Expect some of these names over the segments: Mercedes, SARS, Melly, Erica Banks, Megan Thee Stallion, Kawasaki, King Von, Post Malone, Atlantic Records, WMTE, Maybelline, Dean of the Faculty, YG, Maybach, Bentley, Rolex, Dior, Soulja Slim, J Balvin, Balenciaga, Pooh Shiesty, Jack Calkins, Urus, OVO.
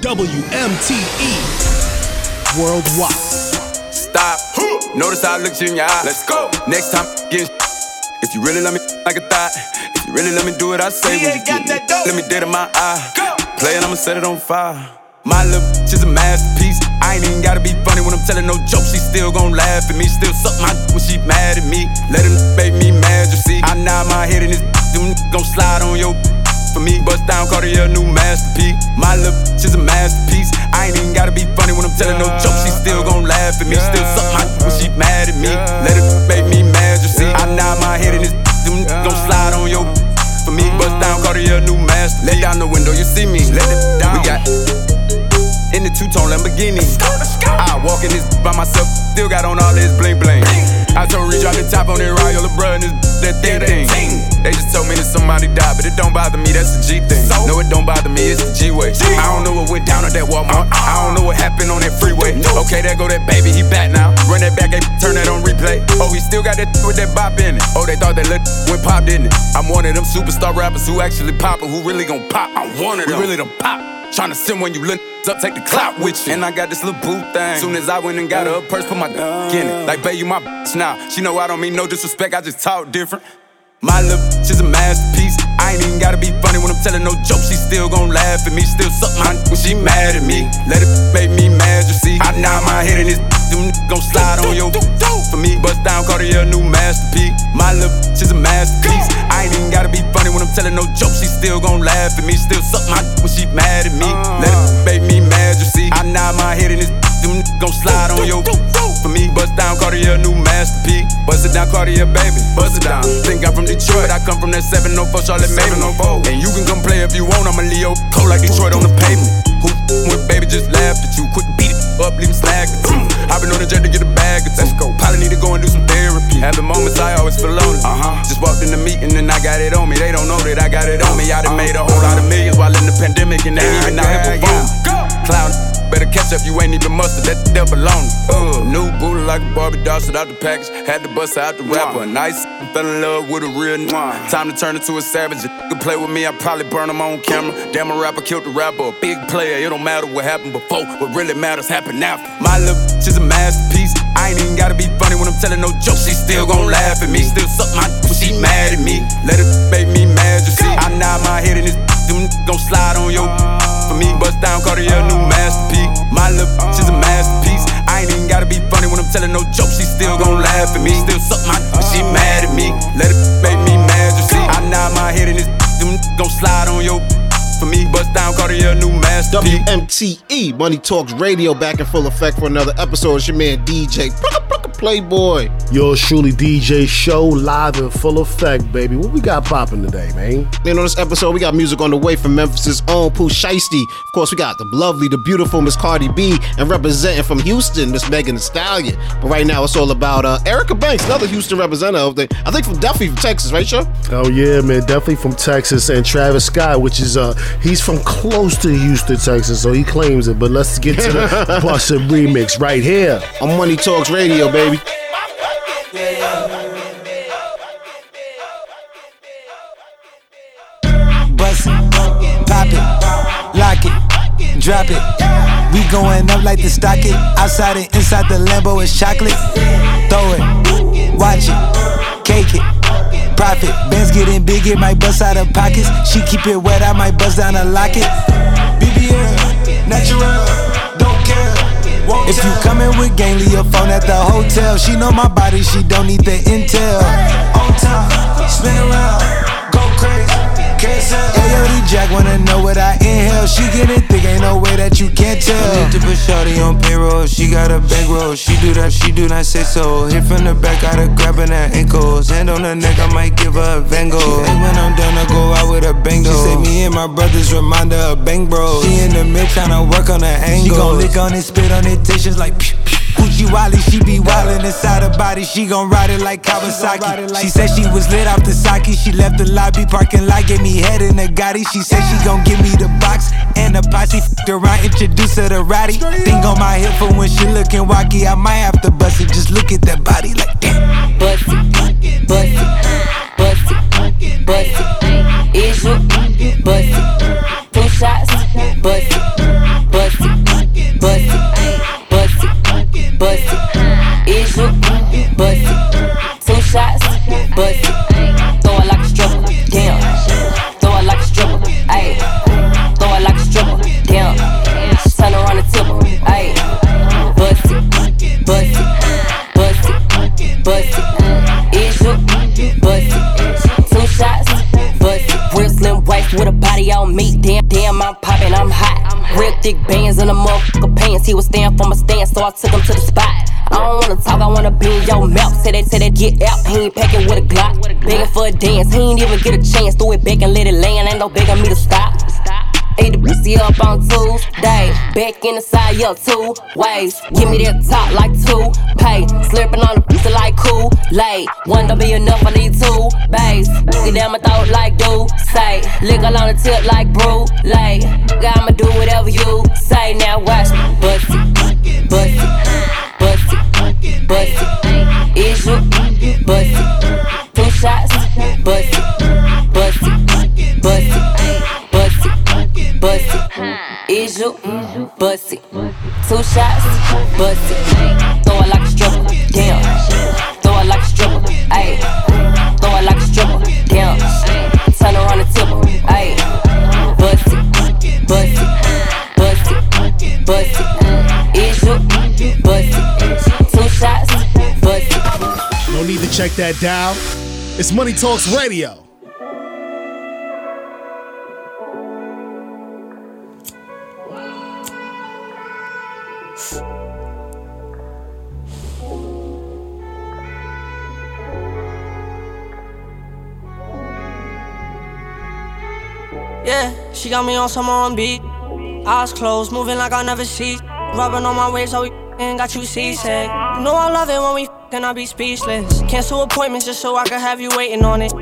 WMTE Worldwide. Stop. Notice I looked you in your eye. Let's go. Next time, get if you really let me like a thought. If you really let me do what I say, when you get that dope, let me dead in my eye. Go. Play and I'ma set it on fire. My little bitch is a masterpiece. I ain't even gotta be funny when I'm telling no joke. She still gon' laugh at me. Still suck my when she mad at me. Let him make me mad, you see. I nod my head in this them gon' slide on your for me. Bust down, Cardi, your new masterpiece. My little bitch is a masterpiece. I ain't even gotta be funny when I'm telling no joke. She still gon' laugh at me. Still suck my when she mad at me. Let him make me mad, you see. I nod my head in this them gon' slide on your for me. Bust down, Cardi, your new masterpiece. Let down the window, you see me. Let it down. We got in the two-tone Lamborghini. Let's go. I walk in this by myself, still got on all this bling bling. I told her, drop the top on that Royal LeBron, this that thing. They just told me that somebody died, but it don't bother me, that's the G thing. So? No, it don't bother me, it's the G-way. G. I don't know what went down at that Walmart. I don't know what happened on that freeway. No. Okay, there go that baby, he back now. Run that back, turn that on replay. Oh, he still got that with that bop in it. Oh, they thought that little went pop, didn't it? I'm one of them superstar rappers who actually pop, and who really gon' pop. I'm one of them. We really done pop. Tryna send when you look up, take the clout with you. And I got this little boo thing. Soon as I went and got her a purse, put my in it. Like, babe, you my now. She know I don't mean no disrespect, I just talk different. My little she's a masterpiece. I ain't even gotta be funny when I'm telling no joke. She still gon' laugh at me. Still suck my when she mad at me. Let it make me mad, you see. I nod my head in this them gon' slide on your for me. Bust down, Cardi, your new masterpiece. My little she's a masterpiece. I ain't even gotta be funny when I'm telling no joke. She still gon' laugh at me. Still suck my when she mad at me. Let it make me mad, you see. I nod my head in this them gon' slide on your for me. Bust down, Cardi, your new masterpiece. Bust it down, Cardi, your baby. Bust it down. Think I'm from Detroit, I come from that 704 Charlotte Maybach. And you can come play if you want, I'm a Leo. Cold like Detroit on the pavement. Who with baby just laughed at you. Quick beat it up, leave him slack. I've been on the jet to get a bag or two. Let's go. Probably need to go and do some therapy. Having moments I always feel lonely. Just walked in the meeting and I got it on me. They don't know that I got it on me. I done made a whole lot of millions while in the pandemic and they even out here performing. Clown, better catch up, you ain't even mustard. That the belong. New booty like a Barbie doll, shit out the package. Had to bust out the rapper. Nice, fell in love with a real time to turn into a savage. If you play with me, I probably burn him on camera. Damn, a rapper killed the rapper. A big player, it don't matter what happened before. What really matters happened after. My little bitch is a masterpiece. I ain't even gotta be funny when I'm telling no joke. She still gon' laugh at me. Still suck my when she mad at me. Let it make me mad, you see. I nod my head in this them gon' slide on your for me. Bust down, Cardi, your new masterpiece. My little bitch is a masterpiece. I ain't even gotta be funny when I'm telling no joke. She still gon' laugh at me. Still suck my when she mad at me. Let it make me mad, you see. I nod my head in this them gon' slide on your for me. Bust down, Cardi, your new masterpiece. WMTE Money Talks Radio back in full effect for another episode. It's your man DJ Playboy. Yours truly, DJ Show, live in full effect, baby. What we got popping today, man? And on this episode, we got music on the way from Memphis' own Pooh Shiesty. Of course, we got the lovely, the beautiful Miss Cardi B, and representing from Houston, Miss Megan Thee Stallion. But right now, it's all about Erica Banks, another Houston representative. I think from Texas, right, Show? Oh yeah, man, definitely from Texas. And Travis Scott, which is he's from close to Houston, Texas, so he claims it. But let's get to the Busta remix right here on Money Talks Radio, baby. Baby. Bust it, pop it, lock it, drop it. We going up like the stock it. Outside and inside the Lambo is chocolate. Throw it, watch it, cake it, profit. Benz getting big, it might bust out of pockets. She keep it wet, I might bust down a locket. BBL, natural, don't care. If you coming with gang, leave your phone at the hotel. She know my body, she don't need the intel. On top, spin around, go crazy, can't sell. Ayo, Jack wanna know what I inhale. She getting thick, ain't no way that you can't tell. I need to put shawty on payroll, she got a bankroll. She do that, she do not say so. Hit from the back, got her grabbing her ankles. Hand on her neck, I might give her a Van Gogh. And when I'm done, I go out with a bang. She say me and my brothers remind her of bang bros. She in the mid, tryna work on her angles. She gon' lick on it, spit on it. Tissues like pew, pew. Gucci Wally, she be wildin' inside her body. She gon' ride it like Kawasaki. She said she was lit off the sake. She left the lobby, parking lot, gave me head in a Gotti. She said she gon' give me the box and the posse. F***ed around, introduce her to Roddy. Thing on my hip for when she lookin' wacky. I might have to bust it, just look at that body like damn. Bust it, bust it, bust it, bust it. Is you, bust it. Two shots, bust it. Real thick bands in the motherfucker pants. He was staying for my stance, so I took him to the spot. I don't wanna talk, I wanna be in your mouth. Say that, get out, he ain't packing with a Glock. Begging for a dance, he ain't even get a chance. Threw it back and let it land, ain't no begging me to stop. Eat the pussy up on Tuesday. Back in the side, yeah, two ways. Give me that top like two pay. Slurping on the pussy like Kool-Aid. One don't be enough, I need two bass. Get down my throat like do say. Lickle on the tip like brulee. I'ma do whatever you say. Now watch me, bust it, bust it, bust it, bust it. Is you, bust it. Two shots, bust it, bust it, bust it. Bust it, is you, bust it. Two shots, bust it. Throw it like a stripper, damn. Throw it like a stripper, ayy. Throw it like a stripper, damn. Turn around the tipper, ayy. Bust it, bust it, bust it, bust it. Is you, bust it. Two shots, bust it. No need to check that dial. It's Money Talks Radio. Yeah, she got me on some R&B. Eyes closed, moving like I never see. Rubbing on my waist, so we ain't got you seasick. You know I love it when we and I be speechless. Cancel appointments just so I can have you waiting on it.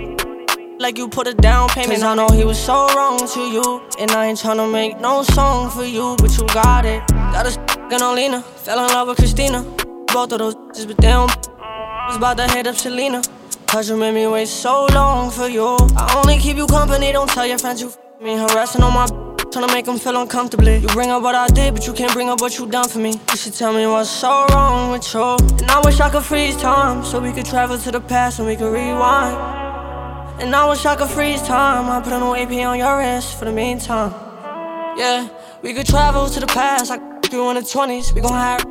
Like you put a down payment. 'Cause I know he was so wrong to you. And I ain't tryna make no song for you, but you got it. Got us f***ing Olena, fell in love with Christina. Both of those bitches, but damn, was about to hit up Selena. 'Cause you made me wait so long for you. I only keep you company, don't tell your friends you me harassing on my trying to make them feel uncomfortable. You bring up what I did, but you can't bring up what you done for me. You should tell me what's so wrong with you. And I wish I could freeze time, so we could travel to the past and we could rewind. And I wish I could freeze time, I put a new AP on your wrist for the meantime. Yeah, we could travel to the past, I could do in the 20s. We gon' have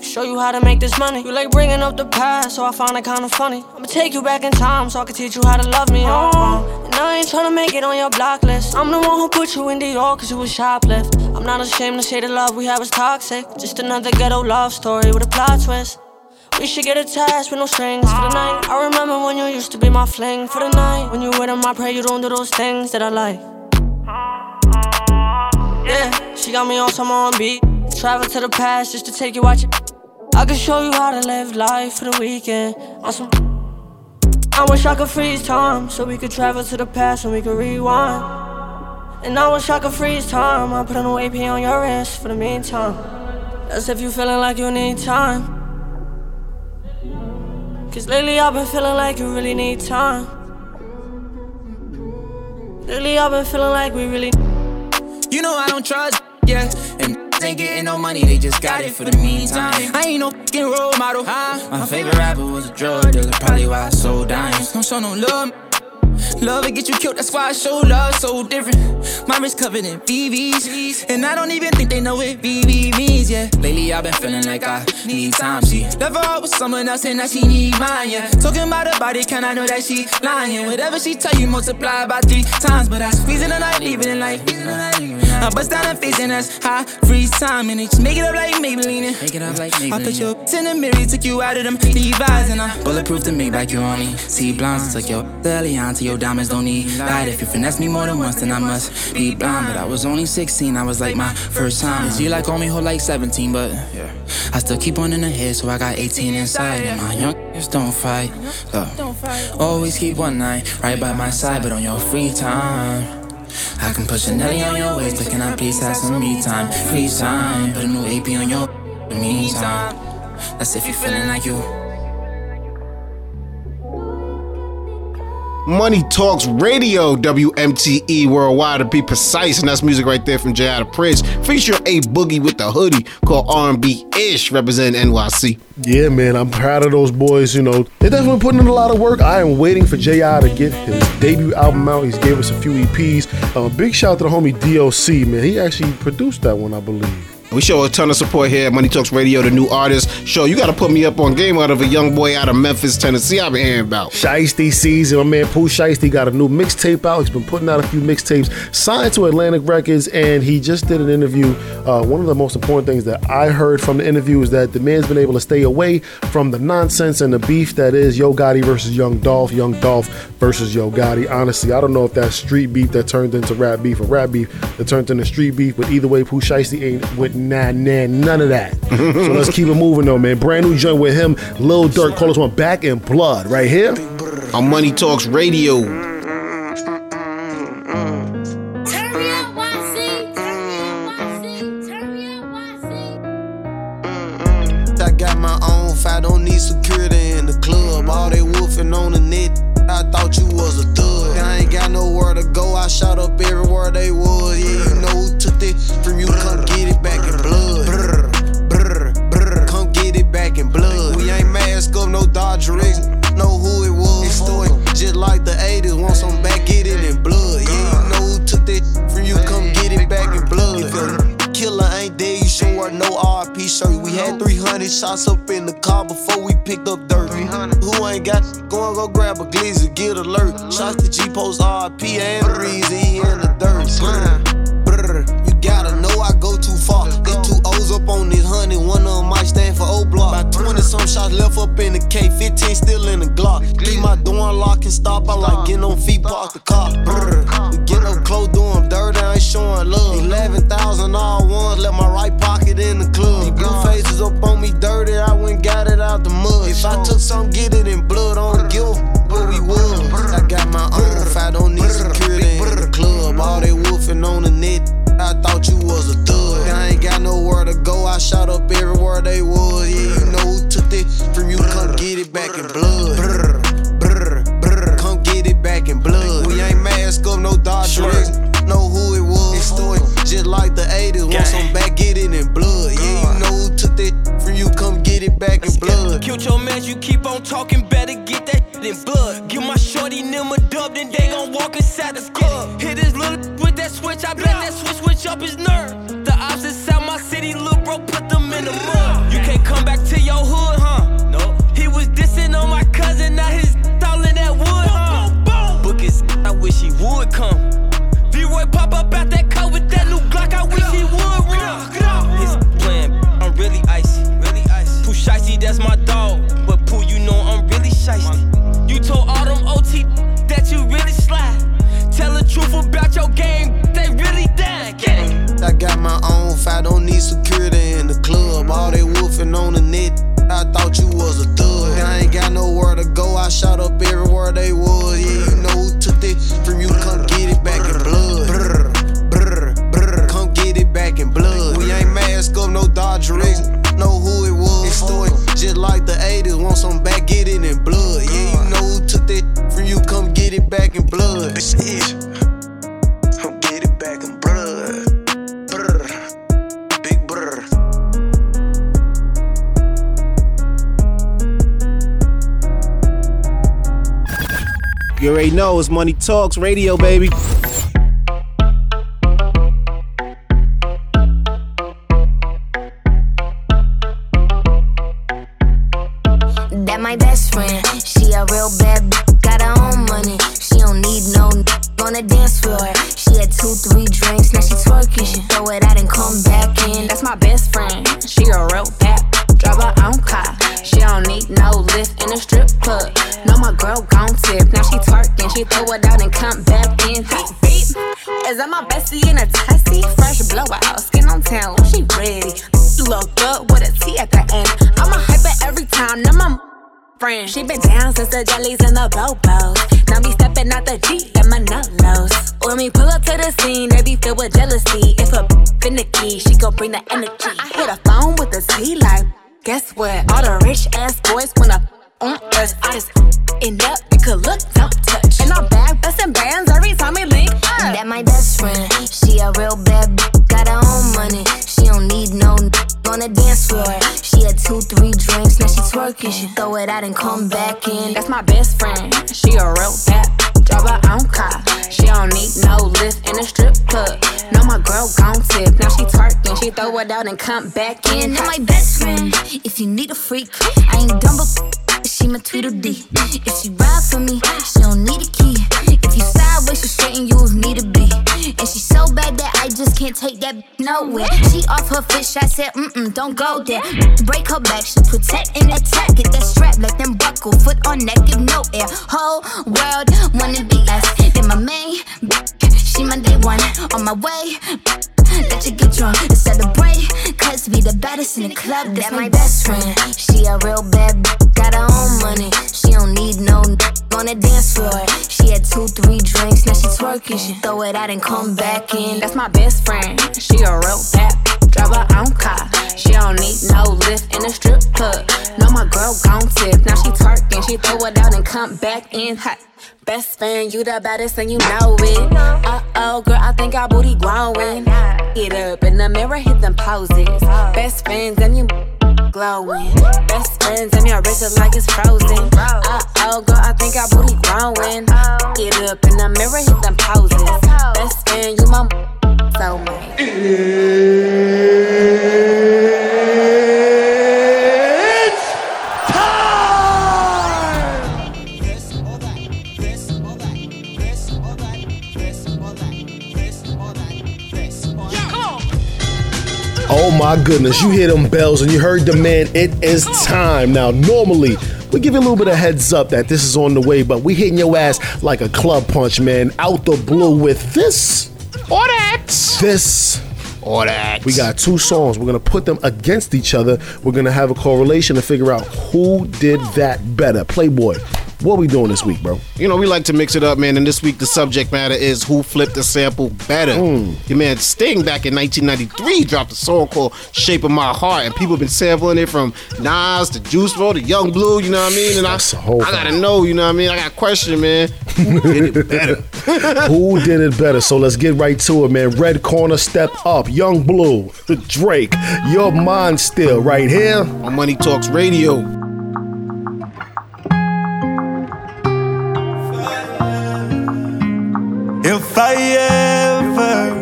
show you how to make this money. You like bringing up the past, so I find it kinda funny. I'ma take you back in time, so I can teach you how to love me. Oh, and I ain't tryna make it on your block list. I'm the one who put you in Dior 'cause you was shoplift. I'm not ashamed to say the love we have is toxic. Just another ghetto love story with a plot twist. We should get attached with no strings for the night. I remember when you used to be my fling for the night. When you with him, I pray you don't do those things that I like. Yeah, she got me on some R&B. Travel to the past just to take you out your. I can show you how to live life for the weekend. Awesome. I wish I could freeze time, so we could travel to the past and we could rewind. And I wish I could freeze time, I put a new AP on your wrist for the meantime. That's if you feeling like you need time. 'Cause lately I've been feeling like you really need time. Lately I've been feeling like we really. You know I don't trust, yeah. And ain't getting no money, they just got it for the meantime. I ain't no f***ing role model, huh? My favorite rapper was a drug dealer, probably why I sold dimes. Don't show no love, love it get you killed, that's why I show love so different. My wrist covered in BBs, and I don't even think they know what BB means, yeah. Lately I've been feeling like I need time, she left her out with someone else and now she need mine, yeah. Talking about her body, can I know that she lying? Whatever she tell you, multiply by 3 times. But I squeeze in the night, leaving in life. I bust down her face and that's high freeze time. And they just make it up like Maybelline. Make it up like Maybelline. I put your in the mirror, took you out of them Levi's. And I bulletproof the Maybach, you only see blondes. Took your Elian to your diamonds, don't need light. If you finesse me more than once, then I must be blind. But I was only 16, I was like my first time. She like on me, hold like 17, but I still keep on in the head, so I got 18 inside. And my young don't fight, love. Always keep one night right by my side, but on your free time I can push a Nelly on your waist, but can I please have some me time? Free time, put a new AP on your me time. That's if you're feeling like you. Money Talks Radio, WMTE Worldwide to be precise, and that's music right there from J.I. to Prince, featuring A Boogie with the Hoodie, called R&B-ish, representing NYC. Yeah, man, I'm proud of those boys, you know. They're definitely putting in a lot of work. I am waiting for J.I. to get his debut album out. He's gave us a few EPs. Big shout out to the homie DOC, man. He actually produced that one, I believe. We show a ton of support here at Money Talks Radio, the new artist show. You got to put me up on game out of a young boy out of Memphis, Tennessee. I've been hearing about Shiesty season. My man Pooh Shiesty got a new mixtape out. He's been putting out a few mixtapes, signed to Atlantic Records, and he just did an interview. One of the most important things that I heard from the interview is that the man's been able to stay away from the nonsense and the beef that is Yo Gotti versus Young Dolph, Young Dolph versus Yo Gotti. Honestly, I don't know if that's street beef that turned into rap beef or rap beef that turned into street beef, but either way, Pooh Shiesty ain't with none of that. So let's keep it moving though, man. Brand new joint with him, Lil Durk, call us one Back in Blood right here on Money Talks Radio. I got my own fight, don't need security in the club. All they wolfing on the net, I thought you was a thug. I ain't got nowhere to go, I shot up everywhere they was. Yeah, you know who took it from you, come get it back in blood. Come get it back in blood. We ain't mask up, no Dodger X, know who it was. It's story, just like the 80s, want some back, get it in blood. Yeah, you know who took that from you, come get it back in blood. Killer ain't dead, you should wear no RP shirt. We had 300 shots up in the car before we picked up dirt. Who ain't got going, go grab a glizzy, get alert. Shots to G-Post, RP, and the reason he in the dirt. You gotta know I go too far. Got two O's up on this honey, one of them might stand for O-Block. About 20 some shots left up in the K, 15 still in the Glock. Leave my door unlocked and stop, I like getting on feet, park the car. We get up close, do them dirty, I ain't showing love. 11,000 all ones, left my right pocket in the club. These blue faces up on me dirty, I went got it out the mud. If I took some, get it in blood, I don't give a f- what we was. I got my own fight, don't need security in the club. All they wolfing on the net, I thought you was a thug. I ain't got nowhere to go, I shot up everywhere they was. Yeah, you know who took it from you, come get it back in blood. Come get it back in blood. We ain't mask up, no Dodger X, know who it was. It's story, just like the 80s, want some back, get it in blood. Yeah, you know who took that from you, come get it back in blood. Cute your man, you keep on talking, better get that in blood. Give my shorty them a dub, then they gon' walk inside the club. Hit his little with that switch, I bet that switch up his nerve. The ops inside my city, lil' bro, put them in the mud. You can't come back to your hood, huh? No. He was dissing on my cousin, now his all in that wood, huh? Book his, I wish he would come. D-Roy pop up out that cut with that new Glock, I wish he would run. His playing, I'm really icy. Pooh Shiesty, that's my dog. But Pooh, you know I'm really shiesty. You told all them OT that you really slide. Tell the truth about your game, they really dying. Yeah. I got my own fight, don't need security in the club. All they wolfing on the net, I thought you was a thug. I ain't got nowhere to go, I shot up everywhere they was. Yeah, you know who took it from you, come get it back in blood. Come get it back in blood. We ain't mask up, no Dodger X, know who it was. It's story, just like the 80s, want some back, get it in blood. Yeah, you know who took that from you, come get it back in blood. This is come get it back in blood. Big brr. You already know it's Money Talks Radio, baby. My best friend, she a real bad bitch, got her own money. She don't need no on the dance floor. She had 2-3 drinks, now she twerking. She throw it out and come back in. That's my best friend, she a real bad bitch, drive her own car. She don't need no lift in a strip club. No, my girl gon' tip, now she twerking. She throw it out and come back in. Beep, beep, is that my bestie in a tessie? Fresh blowout, skin on town, she ready. Look good with a T at the end. I'm a hyper every time, now my friend. She been down since the jellies and the bobos. Now me stepping out the Jeep and my Nolos. When we pull up to the scene, they be filled with jealousy. If a finicky, she gon' bring the energy. I hit a phone with a T like, guess what? All the rich ass boys wanna on us. I just end up, you could look, don't touch. And I'm back, bustin' bands every time we link up. That my best friend, she a real bad bitch, got her own money. She don't need no on the dance floor. She had 2-3 drinks, now she twerking. She throw it out and come back in. That's my best friend, she a real bad bitch, drive her own car. She don't need no lift in a strip club. No, my girl gon' tip, now she twerking. She you throw it out and come back in. You're my best friend, if you need a freak. I ain't dumb but she my Tweedledee. If she ride for me, she don't need a key. If you sideways, she straighten you with me to be. And she's so bad that I just can't take that nowhere. She off her fish, I said, don't go there. Break her back, she protect and attack. Get that strap, let them buckle, foot on neck, give no air. Whole world wanna be us. Then my main, she my day one. On my way, let you get drunk and celebrate. Cause we the baddest in the club, that's my best friend. She a real bad bitch, got her own money. She don't need no on the dance floor. She had 2-3 drinks, now she twerking. She throw it out and come back in. That's my best friend, she a real bad bitch, drive her own car. She don't need no lift in a strip club. No, my girl gon' tip, now she twerking. She throw it out and come back in hot. Best friend, you the baddest and you know it. Uh-oh, girl, I think our booty growing. Get up in the mirror, hit them poses. Best friends and you glowing. Best friends and your wrist like it's frozen. Uh-oh, girl, I think our booty growing. Get up in the mirror, hit them poses. Best friend, you my so much. Oh my goodness, you hear them bells and you heard the man, it is time. Now normally, we give you a little bit of heads up that this is on the way, but we hitting your ass like a club punch, man. Out the blue with this or that. This or that. We got two songs, we're gonna put them against each other. We're gonna have a correlation to figure out who did that better. Playboy, what we doing this week, bro? You know, we like to mix it up, man. And this week, the subject matter is who flipped the sample better. Your man Sting back in 1993 dropped a song called Shape of My Heart. And people have been sampling it from Nas to Juice WRLD to Young Blue, you know what I mean? And I got to know, you know what I mean? I got a question, man. Who did it better? Who did it better? So let's get right to it, man. Red Corner, Step Up. Young Blue, Drake, Your Mind Still, right here on Money Talks Radio. If I ever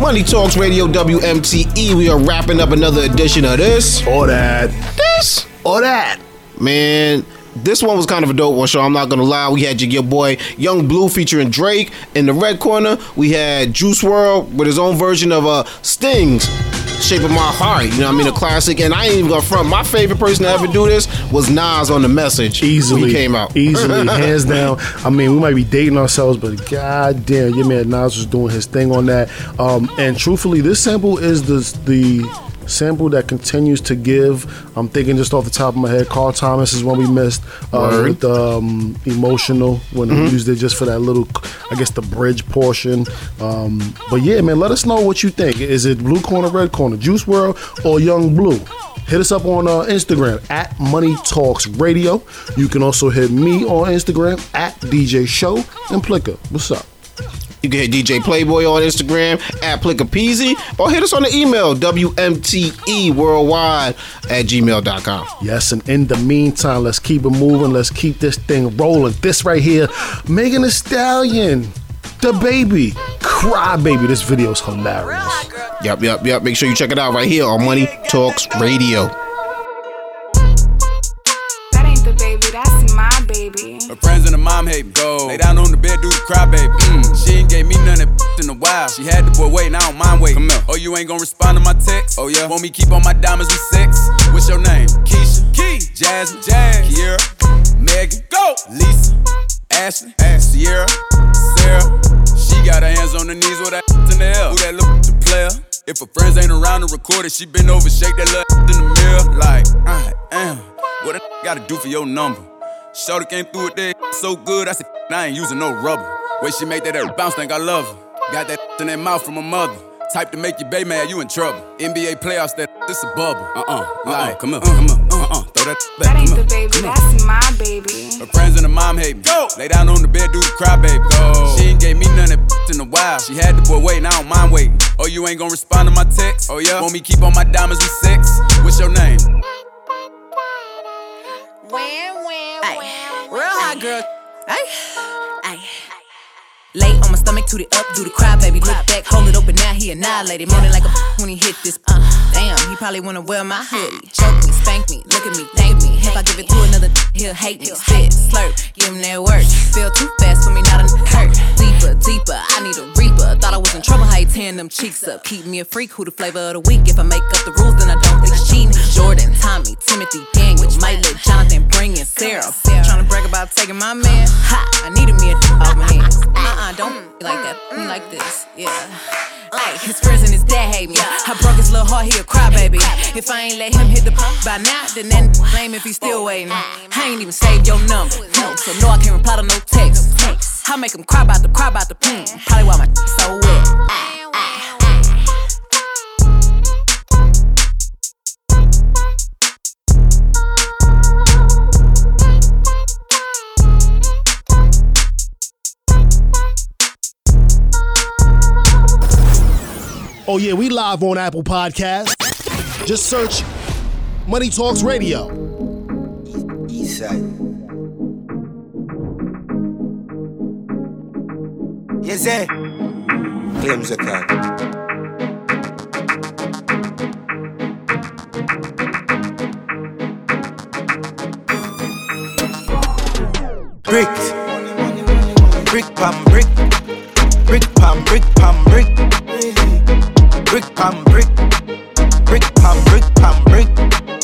Money Talks Radio WMTE. We are wrapping up another edition of this or that. This or that. Man, this one was kind of a dope one, so I'm not gonna lie. We had your boy Young Blue featuring Drake in the red corner. We had Juice WRLD with his own version of Sting's Shape of My Heart. You know what I mean? A classic. And I ain't even gonna front. My favorite person to ever do this was Nas on The Message. Easily. When he came out. Easily. Hands down. I mean, we might be dating ourselves, but goddamn, your man Nas was doing his thing on that. And truthfully, this sample is the sample that continues to give. I'm thinking just off the top of my head, Carl Thomas is one we missed with Emotional, when we used it just for that little, I guess, the bridge portion. But yeah, man, let us know what you think. Is it Blue Corner, Red Corner, Juice WRLD, or Young Blue? Hit us up on Instagram at Money Talks Radio. You can also hit me on Instagram at DJ Show and Plicker. What's up? You can hit DJ Playboy on Instagram at Plickapeasy, or hit us on the email WMTEworldwide@gmail.com. Yes, and in the meantime, let's keep it moving. Let's keep this thing rolling. This right here, Megan Thee Stallion, the baby, Cry Baby. This video's hilarious. Yep. Make sure you check it out right here on Money Talks Radio. Her friends and her mom hate me. Go. Lay down on the bed, do the cry, baby. She ain't gave me none of that in a while. She had the boy waiting, I don't mind waiting. Oh, you ain't gonna respond to my text? Oh, yeah. Want me keep on my diamonds with sex? What's your name? Keisha. Key. Jasmine. Jazz. Kiera. Megan. Go. Lisa. Ashley. Ash. Sierra. Sarah. She got her hands on her knees with her in the air. Who that look to player? If her friends ain't around to record it, she been over, shake that little in the mirror. Like, I am. What I gotta do for your number? Shorty came through with that so good, I said, I ain't using no rubber. Way she make that bounce, think I love her. Got that in that mouth from her mother. Type to make you bae mad, you in trouble. NBA playoffs, that this a bubble. Like, come up, throw that back. That ain't the baby, that's my baby. Her friends and her mom hate me. Go. Lay down on the bed, do the cry, baby. Go. She ain't gave me none of that in a while. She had the boy waiting, I don't mind waiting. Oh, you ain't gonna respond to my text? Oh, yeah. Want me keep on my diamonds with sex? What's your name? Win. Real hot girl. Ay. Lay on my stomach, toot it up, do the cry, baby. Look back, hold it open, now he annihilated. Moaning like a when he hit this. Damn, he probably wanna wear my hoodie. Choke me, spank me, look at me, thank me. If I give it to another, he'll hate me. Spit, slurp, give him that work. Feel too fast for me, not a hurt. Deeper, I need a reaper. Thought I was in trouble, how you tearing them cheeks up. Keep me a freak, who the flavor of the week? If I make up the rules, then I don't think cheating. Jordan, Tommy, Timothy, Daniel, Milo, Jonathan, bring in Sarah. Tryna brag about taking my man. Ha, I needed me a off my hands. Don't be like that, be like this, yeah. Ay, his friends and his dad hate me. I broke his little heart, he a cry, baby. If I ain't let him hit the pump by now, then that blame if he still waiting. I ain't even saved your number, so no, I can't reply to no text. I make him cry about the, pain. Probably why my so wet. Oh yeah, we live on Apple Podcasts. Just search Money Talks Radio. Eastside. Yes, eh? Claims a card. Bricks. Brick, pam, brick. Brick, pam, brick, pam, brick. Brick, pam, brick. Brick, pam, brick, pam, brick.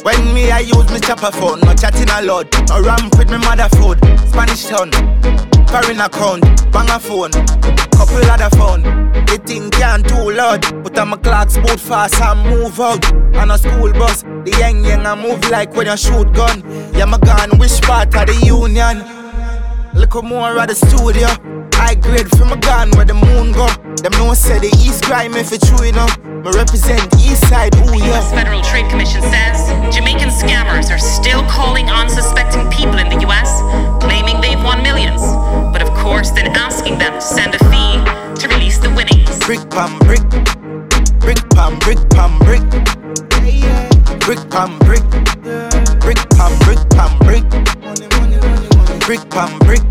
When me, I use me chopper phone. No chatting a lot. No ramp with me mother food. Spanish town. Foreign account, bang a phone, couple other phone. They think I'm too loud, but I'm a clock's boot fast and move out. On a school bus, the young I move like when you shoot gun. Yeah, my gun, which part of the union? Little more at the studio. I grade from a gun where the moon go. Them no say the East crime if it's true enough. Me represent East Side, ooh yeah. U.S. Federal Trade Commission says Jamaican scammers are still calling on suspecting people in the U.S., claiming they've won millions. worse than asking them to send a fee to release the winnings. Brick pam brick, brick pam brick pam brick, brick pam brick, brick pam brick pam brick, brick pam brick,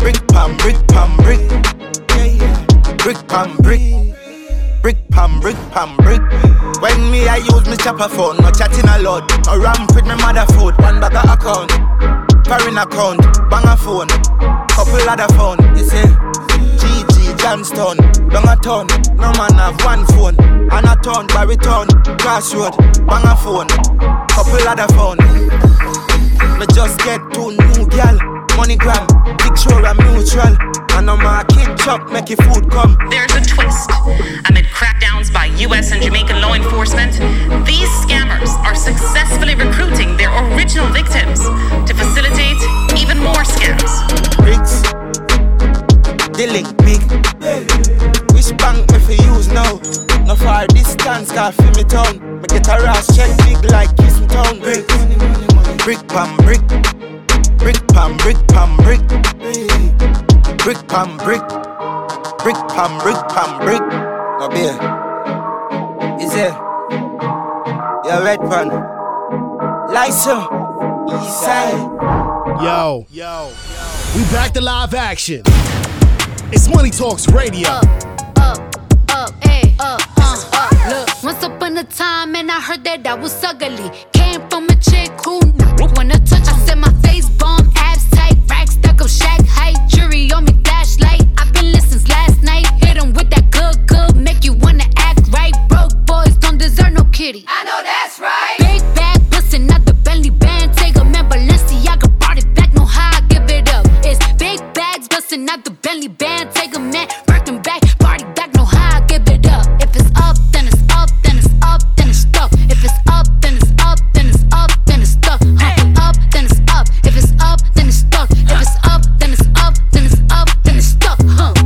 brick pam brick pam brick, brick pam brick. Brick pam, brick pam, brick. When me I use me chopper phone, no chatting a lot. I ramp with my mother food, one bag account, foreign account, bang a phone, couple other phone. You say GG Jamstown, long a ton. No man have one phone, and a ton baritone, crossroad, bang a phone, couple other phone. Me just get two new gal. MoneyGram, big sure I'm neutral, and I'm a kid chop, make your food come. There's a twist. Amid crackdowns by US and Jamaican law enforcement, these scammers are successfully recruiting their original victims to facilitate even more scams. Bricks, they link big. Which bank me for use now? No far distance, car for me town. Me get a rash check big like Kiss me town. Bricks, brick pam brick. Brick pam, brick pam, brick. Brick pam, brick. Brick pam, brick pam, brick. No beer. Is it? You're red pan. Lysa. Eastside. Yo. Yo. We back to live action. It's Money Talks Radio. Look, once upon a time, and I heard that I was ugly. Came from a chick who not wanna touch. I said my face bomb, abs tight, racks stuck up, shack height, jury on me, flashlight. I've been listening since last night. Hit 'em with that good, good, make you wanna act right. Broke boys don't deserve no kitty. I know that's right. Big bag, bustin' out the Bentley band. Take a man, Balenciaga brought it back. No high, give it up. It's big bags, bustin' out the Bentley band. Take a man, working back, party back. No high, give it up. If it's up, then it's up, then it's up, then it's stuff. If it's up, then it's up, then it's up, then it's stuff. Up, then it's up. If it's up, then it's stuck. If it's up, then it's up, then it's up, then it's stuck.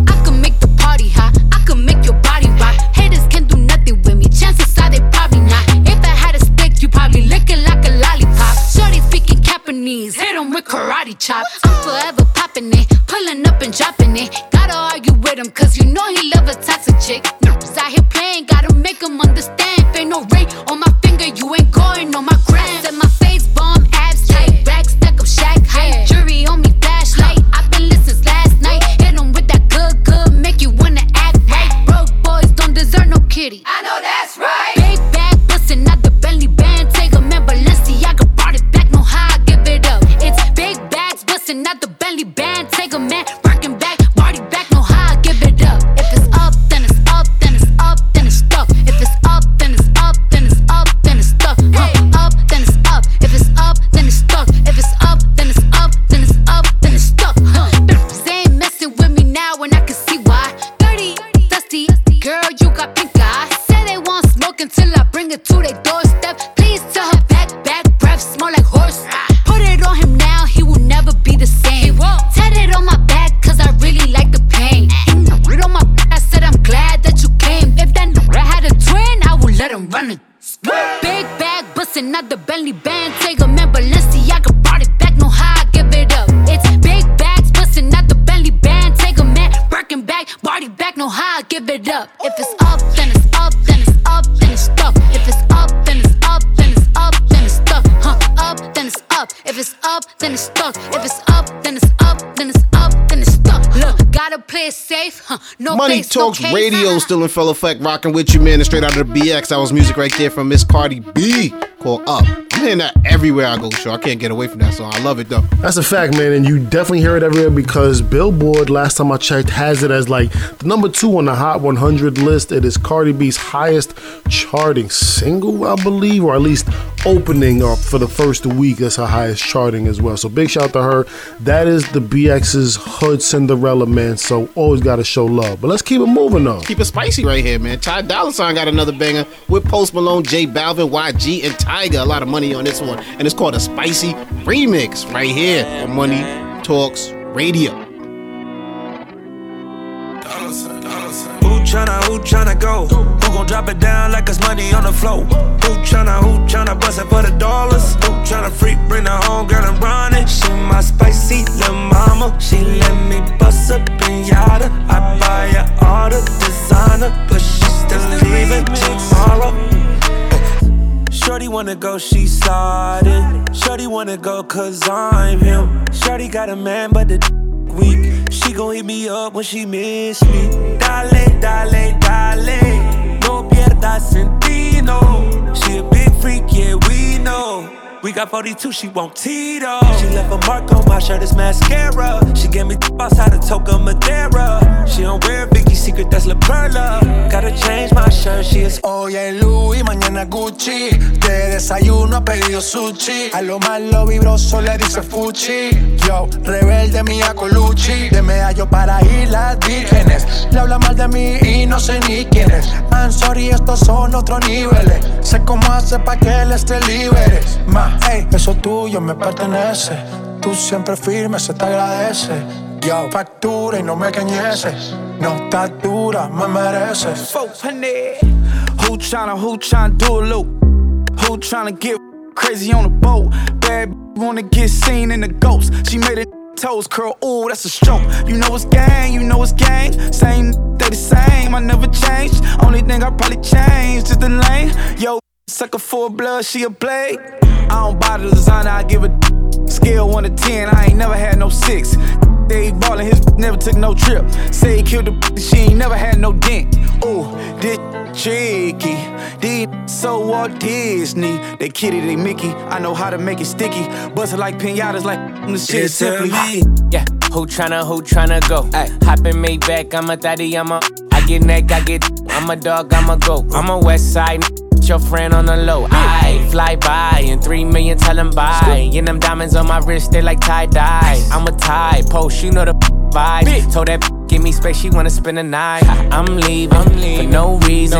I can make the party hot. I can make your body rock. Haters can do nothing with me. Chances are they probably not. If I had a stick, you probably licking like a lollipop. Shorty speaking Japanese, hit 'em with karate chops. I'm forever popping it, pulling up and dropping it. Gotta argue with him, cause you know he love a toxic chick. Nerves out here playing, gotta make him understand. Ain't no ring on my finger, you ain't going on my gram. Set my face bomb, abs tight, racks stuck up, shack height, jury on me, flashlight. I've been listening last night. Hit 'em with that good, good, make you wanna act right. Broke boys don't deserve no kitty. I know that's right. Big bag bustin' out the Bentley band. Take a man, Balenciaga brought it back. No high, give it up. It's big bags bustin' out the Bentley band. Take a man, working back, party back. No high, give it up. If it's up, then it's up, then it's up, then it's stuck. If it's up, then it's up, then it's up, then it's stuck. Up, then it's up. If it's up, then it's stuck. If it's up, then it's up, then it's up, then it's stuck. They ain't messing with me now, and I can see why. Dirty, dusty, girl, you got pink eyes. Say they want smoke until I bring it to their doorstep. Please tell her back, back, breath, smell like horse. Put it on him now, he will never be the same. Tat it on my back, cause I really like the pain. Rid on my back, I said I'm glad that you came. If that I had a twin, I would let him run it. Big bag, bustin' out the Bentley band. Take a man, Balenciaga brought it back. No high, give it up. It's big bags, bustin' out the Bentley band. Take a man, working back, body back. No high, give it up. If it's up, then it's up, then it's up, then it's stuff. If it's up, then it's up, then it's up, then it's stuff. Up, then it's up. If it's up, then it's stuck. If it's up, then it's up, then it's up, then it's stuck. Look, gotta play it safe. No Money face, Talks no Radio still in full effect, rocking with you, man. And straight out of the BX, that was music right there from Miss Cardi B called Up. I'm hearing that everywhere I go, sure. I can't get away from that song. I love it though. That's a fact, man, and you definitely hear it everywhere because Billboard, last time I checked, has it as like the number 2 on the Hot 100 list. It is Cardi B's highest charting single, I believe, or at least opening up for the first week. That's her highest charting as well. So big shout out to her. That is the BX's hood Cinderella, man. So always gotta show love. But let's keep it moving though. Keep it spicy right here, man. Ty Dolla $ign got another banger with Post Malone, J Balvin, YG, and Tyga. A lot of money on this one, and it's called a spicy remix right here on Money Talks Radio. Who tryna go? Who gon' drop it down like it's money on the floor? Who tryna bust it for the dollars? Who tryna freak, bring her home, girl, and run it? She my spicy little mama. She let me bust a pinata. I buy her all the designer, but she's still leaving tomorrow. Shorty wanna go, she sliding. Shorty wanna go, cause I'm him. Shorty got a man, but the weak. She gon' hit me up when she miss me. Dale, dale, dale. No pierdas en ti, no. She a big freak, yeah, we know. We got 42, she want Tito. She left a mark on my shirt, it's mascara. She gave me outside of Toca Madeira. She don't wear Vicky's Secret, that's La Perla. Gotta change my shirt, she is. Hoy es Louis, mañana Gucci. De desayuno ha pedido sushi. A lo malo vibroso le dice fuchi. Yo, rebelde mía Colucci. De medallo para ir las vírgenes. Le habla mal de mí y no sé ni quién es. I'm sorry, estos son otros niveles. Sé cómo hace pa' que les te liberes. Hey, eso tuyo me pertenece. Tú siempre firme, se te agradece. Yo, factura y no me cañeces. No estás dura, me mereces. Who tryna do a loop? Who tryna get crazy on the boat? Bad wanna get seen in the ghost. She made it toes curl, ooh, that's a stroke. You know it's gang. Same, they the same, I never changed. Only thing I probably changed is the lane. Yo, sucker for blood, she a blade. I don't buy the designer, I give a scale 1 to 10, I ain't never had no 6. They ballin', his never took no trip. Say he killed the she ain't never had no dent. Ooh, this tricky. These so Walt Disney. They kitty, they Mickey. I know how to make it sticky. Bust it like pinatas, like the shit it's simply. Yeah, who tryna go? Ay. Hop in Maybach, I'm a daddy, I get neck, I get. I'm a dog, I'm a go. I'm a west side. Your friend on the low, I fly by and 3 million tell him bye. And them diamonds on my wrist, they like tie-dye. I'm a tie post, you know the vibe. Told that give me space, she wanna spend the night. I'm leaving for no reason.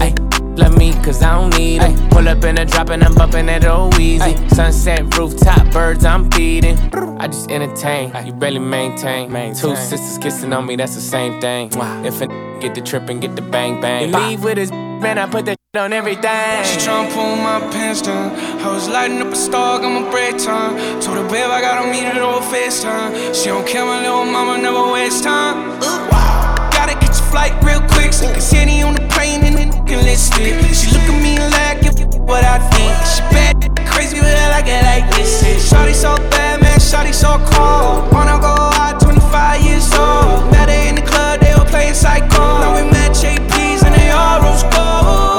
Ay, love me cause I don't need it. Pull up in a drop and I'm bumping it all easy. Sunset rooftop, birds I'm feeding. I just entertain, you barely maintain. Two sisters kissing on me, that's the same thing. If a get the trip and get the bang bang. Leave with his man, I put that on everything. She tryna pull my pants down. I was lighting up a star, got my break time. Told her, babe, I gotta meet her over FaceTime. She don't care, my little mama never waste time. Gotta get your flight real quick. So I can see me on the plane and then can listen. She look at me and laugh, give what I think. She bad, crazy, but I like it like this. Shawty so bad, man, shawty so cold. Wanna go out, 25 years old. Now they in the club, they all playing psycho. Now we met JP's and they all rose gold.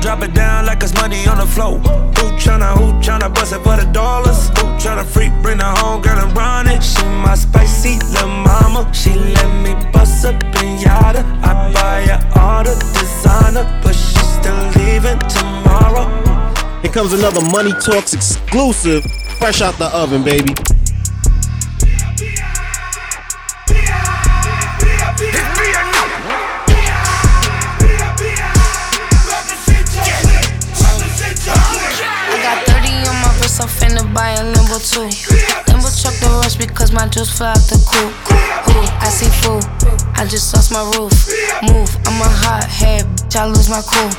Drop it down like it's money on the floor. Who tryna bust it for the dollars? Who tryna freak, bring her home, girl, and run it? She my spicy little mama. She let me bust a pinata. I buy her all the designer, but she's still leaving tomorrow. Here comes another Money Talks exclusive, fresh out the oven, baby. I'm finna buy a Lambo too. Lambo truck the rush because my juice fly out the coop. Ooh, I see food, I just lost my roof. Move, I'm a hot head, bitch, I lose my cool.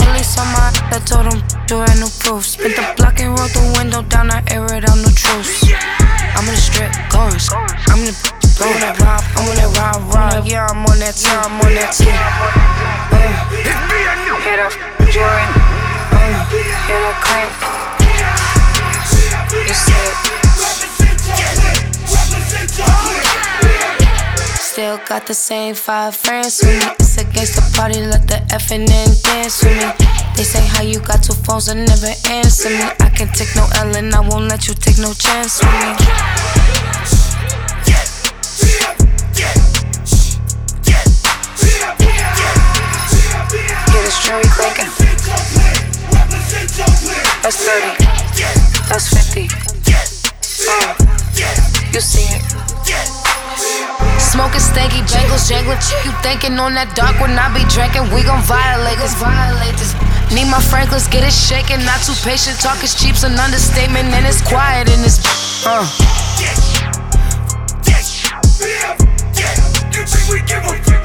Police on my ass, I told them, you ain't no proof. Spit the block and roll the window down, I air it out, no truth. I'm in the strip, guns, I'm in the blow that rob, I'm on that rob. Yeah, I'm on that, yeah, I'm on that team. Hit up, Jordan, hit up, crank. Still got the same 5 friends with me. It's against the party, let the effing and dance with me. They say how you got 2 phones and never answer me. I can take no L and I won't let you take no chance with me. Get a strong cranking. That's 30. That's 50. You see it. Smoking stanky, jingles jangling. You thinking on that dark when I be drinking? We gon' violate this. Need my Franklins, get it shaken. Not too patient, talk is cheap's an understatement, and it's quiet in this. You think we give a fuck?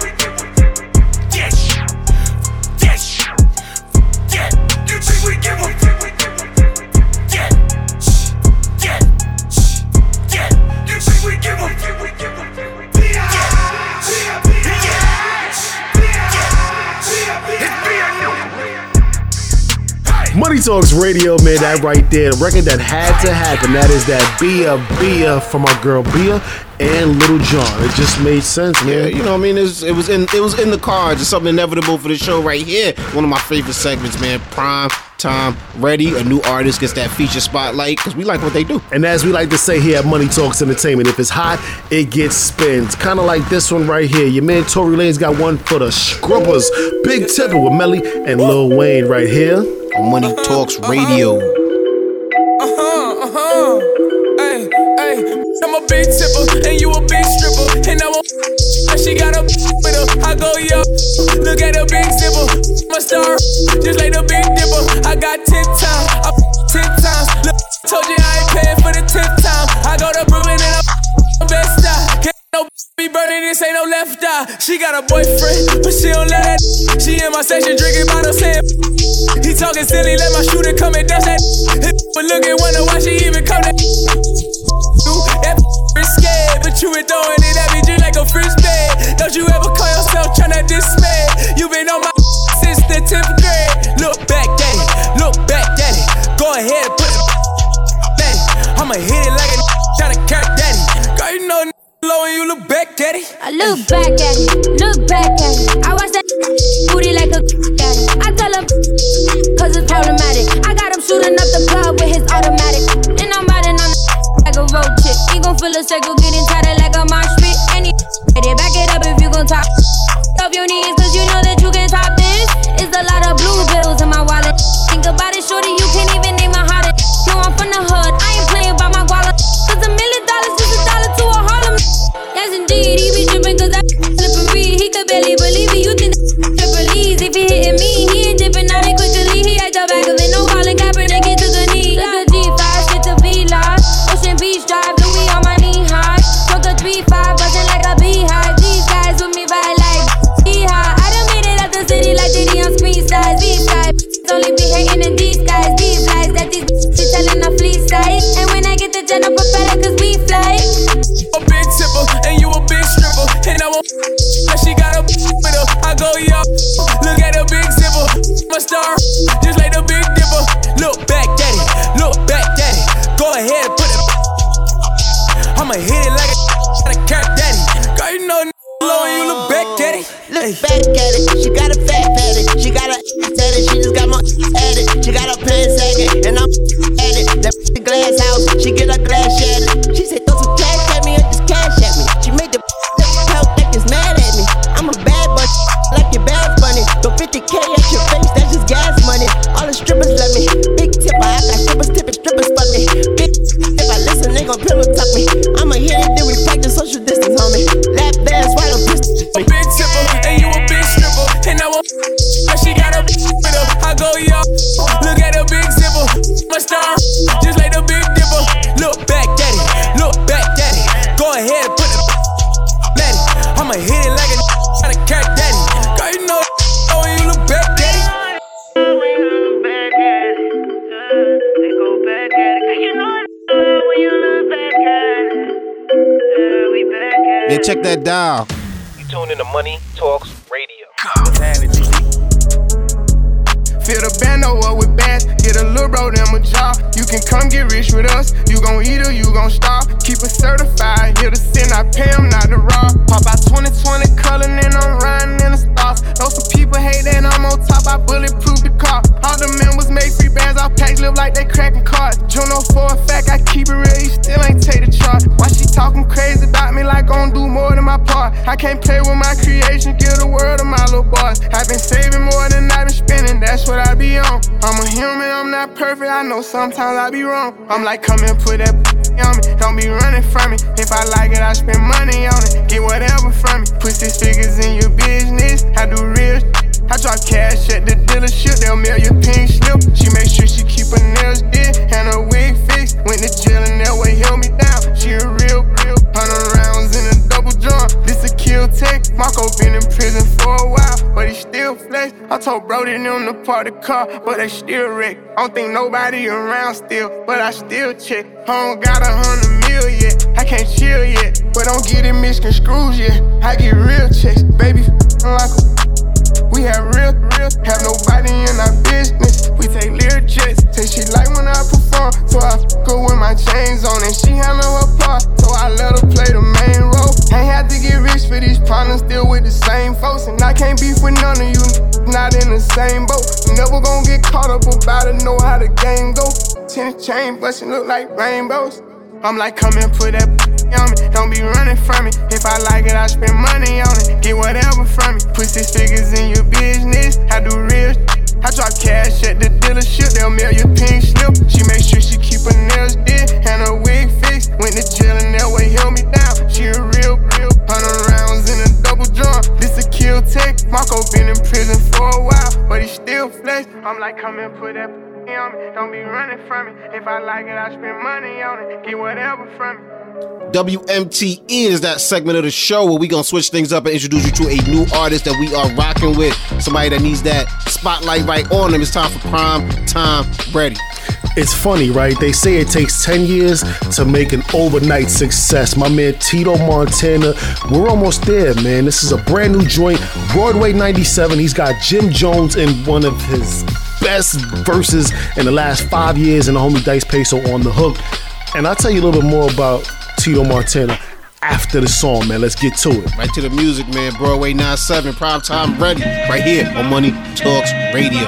Money Talks Radio, man, that right there, the record that had to happen, that is that Bia from our girl Bia and Little John. It just made sense, man. Yeah, you know what I mean? It was in the cards. It's something inevitable for the show right here. One of my favorite segments, man. Prime time ready. A new artist gets that feature spotlight because we like what they do. And as we like to say here at Money Talks Entertainment, if it's hot, it gets spins. Kind of like this one right here. Your man Tory Lane's got one for the Scrubbers. Big Tipper with Melly and Lil Wayne right here. Money Talks Radio. Hey, hey. I'm a big tipper and you a big stripper. And I'm a she got a with her. I go, yo. Look at a big zipper. I'm a star. Just like the Big Dipper. I got 10 times. I 10 times. Look, told you I ain't paying for the 10th time. I go to Brooklyn and I'm best style. Can't no be burning. This ain't no left eye. She got a boyfriend, but she don't let that. She in my section drinking bottles saying. He talking silly, let my shooter come and dash that. But look at wonder why she even come that. That is scared, but you been throwing it at me just like a frisbee. Don't you ever call yourself tryna dismay? You been on my since the 10th grade. Look back at it, go ahead and put it daddy. I'ma hit it like a tryna catch daddy. Girl, you know low and you look back at it. I look back at it, look back at it. I watch that booty like a daddy. I tell him cause it's problematic. I got him shooting up the club with his automatic. And I'm riding on the like a road chick. He gon' fill a circle, getting tighter like a mosh pit. And he back it up if you gon' top. Up your knees cause you know that you can top this. It's a lot of blue bills in my wallet. Think about it, shorty, you can't even name my heart. No, I'm from the hood, I ain't playing by my wallet. Cause $1 million is $1 to a Harlem. Yes indeed, he be trippin' cause I slippery. He could barely believe it, you think triplees. If he hitting me, he ain't dipping on it quickly. He had your back of it, no calling Kaepernick into the knee. Took a G5, shit to V-Lodge. Ocean Beach Drive, Louis on my knee high. Took a 3-5, buzzing like a beehive. These guys with me ride like high. I done made it out the city like Diddy on screen size. These guys only be hating in these guys. These lies that these bitches telling a fleet size. And when I get the gen, I'm prophetic cause we fly. A big tipper, and you a big stripper. And I won't but she got a with her. I go, yo. Look at a big zipper. I'm a star, just like the Big Dipper. Look back at it, go ahead and put it. I'ma hit it like a cat daddy. Girl, you know low and you look back at it. Look back at it, she got a fat patty. She got a at it, she just got my at it. She got a pants sagging, and I'm at it. That glass house, she get a glass shattered. She said, throw some cash at me, or just cash at me. She made the help like it's mad at me. I'm a bad bunny, like your bad bunny. Throw 50K at your face, that's just gas money. All the strippers love me. Big tip, I got strippers tipping, strippers for me. Big if I listen, they gon' pillow top me. I'ma hit it, then we practice social distance, homie. Lap dance, right on pistol. A big tipper, and you a big stripper. And I won't but she got a with her. I go, yo. Look at a big zipper. My star, just like the Big Dipper. Look back at it, go ahead and put it. I'ma hit it like a cat daddy. Girl, you know when you look back at it. When you look back at it, they go back at it. You know when you look back at it, we back at it. Yeah, check that dial. You tune in to Money Talks Radio. Fill the bando up with bands, get a little bro them a job. You can come get rich with us, you gon' eat or you gon' starve. Keep it certified, here to sin, I pay them not to rob. Pop out 2020 color and I'm riding in the stars. Know some people hate that I'm on top, I bulletproof the car. All the members make free bands, I pack live like they cracking cards. Juno for a fact, I keep it real, you still ain't take the chart. Why she talking crazy about me like gon' do more than my part? I can't play with my creation, give the world to my little boss. I've been saving more than I've been spending, that's what I be on. I'm a human, I'm not not perfect, I know sometimes I be wrong. I'm like, come and put that on me, don't be running from it. If I like it, I spend money on it, get whatever from it. Put 6 figures in your business, I do real I drop cash at the dealership, they'll mail your pink slip. She make sure she keep her nails did and her wig fixed. Went to jail and that way held me down. She a real 100 rounds in a double drum. This a kill tech. Marco been in prison for a while, but he still flex. I told Brody them to park the car, but they still wreck. I don't think nobody around still, but I still check. I don't got 100 mil yet, I can't chill yet, but don't get it misconstrued yet. I get real checks, baby like a. We have real, have nobody in our business. We take lyric jets, say she like when I perform. So I f*** her with my chains on and she handle her part. So I let her play the main role. Ain't had to get rich for these problems, still with the same folks. And I can't beef with none of you, not in the same boat. You never gon' get caught up about it, know how the game go. 10 chain bustin' look like rainbows. I'm like, come and put that on me, don't be running from it. If I like it, I spend money on it, get whatever from it. Put 6 figures in your business, I do real I drop cash at the dealership, they'll mail your pink slip. She make sure she keep her nails did and her wig fixed. Went to jail and that way held me down. She a real 100 rounds in a double drum. This a kill tech. Marco been in prison for a while, but he still flex. I'm like, come and put that on me, don't be running from it. If I like it, I spend money on it, get whatever from it. WMTE is that segment of the show where we gonna switch things up and introduce you to a new artist that we are rocking with, somebody that needs that spotlight right on them. It's time for Prime Time Brady. It's funny, right? They say it takes 10 years to make an overnight success. My man Tito Montana, we're almost there, man. This is a brand new joint, Broadway 97. He's got Jim Jones in one of his best verses in the last 5 years, and the homie Dice Peso on the hook. And I'll tell you a little bit more about Tito Montana after the song, man. Let's get to it. Right to the music, man. Broadway 97, Prime Time Ready, right here on Money Talks Radio.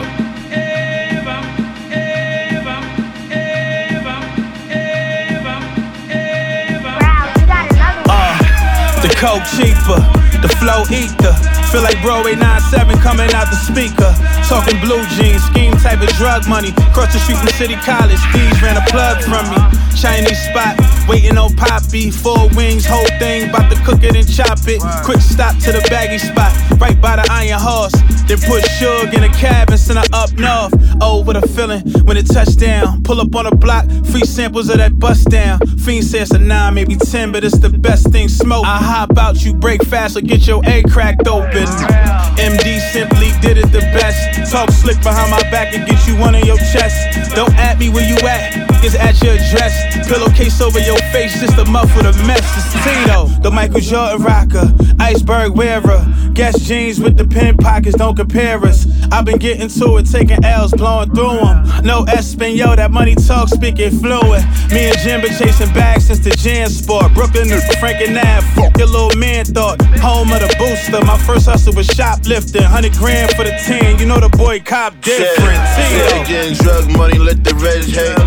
The coke cheaper, the flow ether. Feel like Broadway 97 coming out the speaker. Talking blue jeans, scheme type of drug money. Cross the street from City College, thieves ran a plug from me. Chinese spot, waiting on Poppy. 4 wings, whole thing, bout to cook it and chop it. Quick stop to the baggy spot, right by the Iron Horse. Then put Suge in a cab and send her up north. Oh, what a feeling when it touched down. Pull up on a block, free samples of that bust down. Fiend says a 9, maybe 10, but it's the best thing smoked. I hop out, you break fast or get your A cracked open. MD simply did it the best. Talk slick behind my back and get you one in your chest. Don't at me where you at, it's at your address. Pillowcase over your face, just a muffled a mess. It's Tito, the Michael Jordan rocker, iceberg wearer. Guess jeans with the pin pockets, don't compare us. I've been getting to it, taking L's, blowing through them. No Espanol, that money talk, speaking fluent. Me and Jim been chasing bags since the Jan sport. Brooklyn is Frank and Nav, fuck your little man thought. Home of the booster, my first hustle was shoplifting. 100 grand for the 10, you know the boy cop different. Yeah, getting drug money, let the reg hate.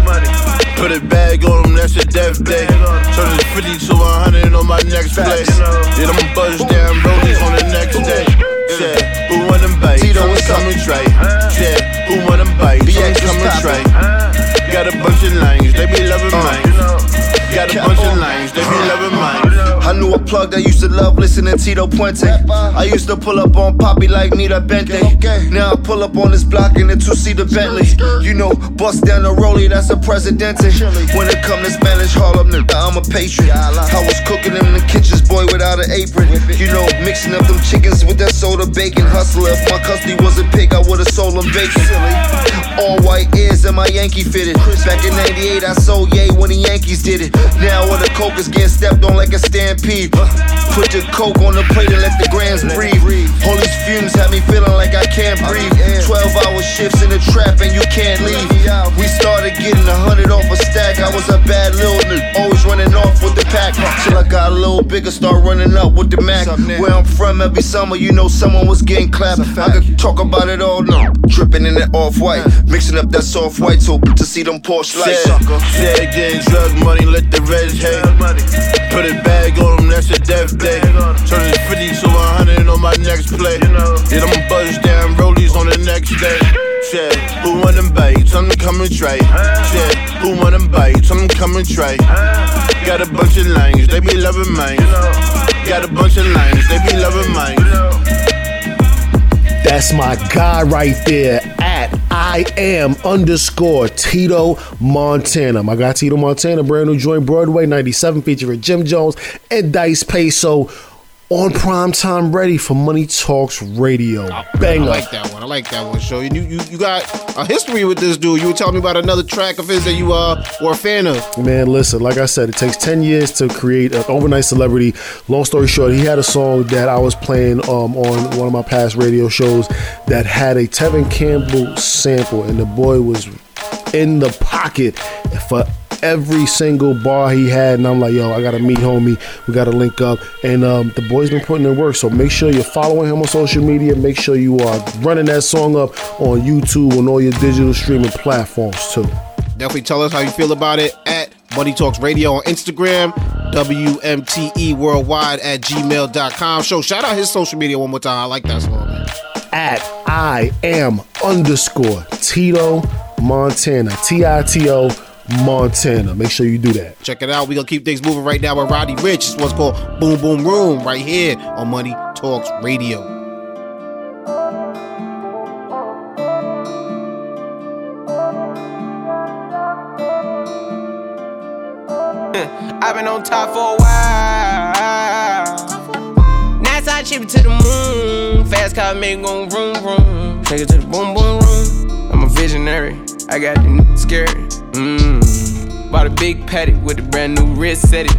Put a bag on him, that's a death day. Turn this 50 to 100 on my next place. Yeah, them buzz down rollies on the next day. Said, who want them bites? Tito was coming straight. Said, who want them bites? Bia coming straight. Got a bunch of lines, they be loving mine. Got a bunch of lines, they be loving mine. I knew a plug that used to love listening Tito Puente. I used to pull up on Poppy like Nita Bentley. Now I pull up on this block in the 2-seater Bentley. You know, bust down the rollie, that's a Presidente. When it come to Spanish Harlem, I'm a patron. I was cooking them in the kitchens, boy, without an apron. You know, mixing up them chickens with that soda bacon. Hustler, if my custody was a pig, I would've sold them bacon. All white ears and my Yankee fitted. Back in 98, I sold Ye when the Yankees did it. Now all the coke is getting stepped on like a stampede. Put the coke on the plate and let the grams breathe. All these fumes have me feeling like I can't breathe. 12-hour shifts in the trap and you can't leave. We started getting 100 off a stack. I was a bad little nigga, always running off with the pack. Till I got a little bigger, start running up with the Mac. Where I'm from, every summer, you know someone was getting clapped. I could talk about it all now. Dripping in that off-white, mixing up that soft white so to see them Porsche lights. Said getting drug money, let the red hate. Put a bag on them, that's a death day. Turn this 50 to 100 on my next play. Yeah, them buzz down rollies on the next day. Yeah, who want them bags? I'm coming straight. Yeah, who want them bags? I'm coming straight. Got a bunch of lanes, they be loving mine. Got a bunch of lanes, they be loving mine. That's my guy right there at @IAM_Tito Montana. My guy Tito Montana, brand new joint, Broadway 97, featuring Jim Jones and Dice Peso. On primetime, ready for Money Talks Radio. Oh, banger. I like that one. Show you got a history with this dude. You were telling me about another track of his that you were a fan of. Man, listen, like I said, it takes 10 years to create an overnight celebrity. Long story short, he had a song that I was playing on one of my past radio shows that had a Tevin Campbell sample, and the boy was in the pocket for every single bar he had, and I'm like, yo, I gotta meet homie, we gotta link up, and the boy's been putting in work, so make sure you're following him on social media, make sure you are running that song up on YouTube and all your digital streaming platforms too. Definitely tell us how you feel about it at Money Talks Radio on Instagram, WMTE Worldwide at gmail.com. So shout out his social media one more time. I like that song, man. At @IAM_Tito Montana, Tito Montana. Make sure you do that. Check it out. We're going to keep things moving right now with Roddy Rich. It's what's called Boom Boom Room right here on Money Talks Radio. I've been on top for a while. NASA chip to the moon. Fast car make go vroom vroom. Take it to the boom boom room. I'm a visionary. I got the new skirt. Bought a big patty with a brand new wrist set it.